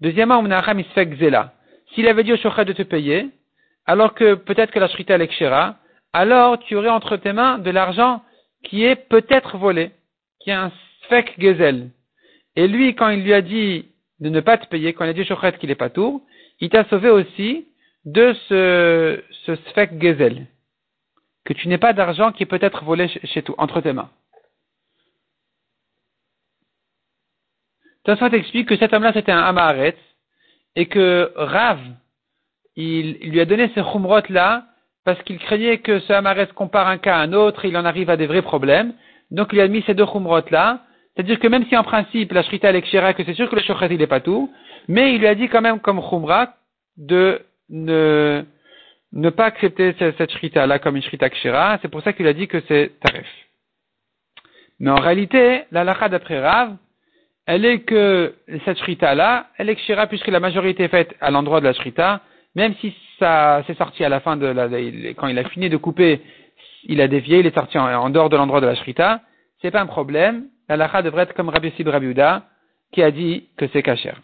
Deuxièmement, omnacham isfek zela. S'il avait dit au shochet de te payer, alors que peut-être que la shrita est kshira, alors tu aurais entre tes mains de l'argent qui est peut-être volé, qui est un sfek gezel. Et lui, quand il lui a dit de ne pas te payer, quand il a dit shochet qu'il est pas tour, il t'a sauvé aussi de ce, ce sfek gezel, que tu n'aies pas d'argent qui est peut-être volé chez toi, entre tes mains. Tosfot t'explique que cet homme-là, c'était un Amaharetz, et que Rav, il, il lui a donné ce chumrot-là, parce qu'il craignait que ce Amaharetz compare un cas à un autre, et il en arrive à des vrais problèmes. Donc il a mis ces deux chumrotes là, c'est-à-dire que même si en principe la shrita est kshira, que c'est sûr que le shochet il est pas tout, mais il lui a dit quand même comme chumra de ne, ne pas accepter cette shrita là comme une shrita kshira. C'est pour ça qu'il a dit que c'est taref. Mais en réalité, la halacha d'après Rav, elle est que cette shrita là, elle est kshira puisque la majorité est faite à l'endroit de la shrita, même si ça s'est sorti à la fin de la, quand il a fini de couper, il a dévié, il est sorti en, en dehors de l'endroit de la shrita, c'est pas un problème. La halacha devrait être comme Rabbi Yossi ben Rabbi Yehuda, qui a dit que c'est kasher.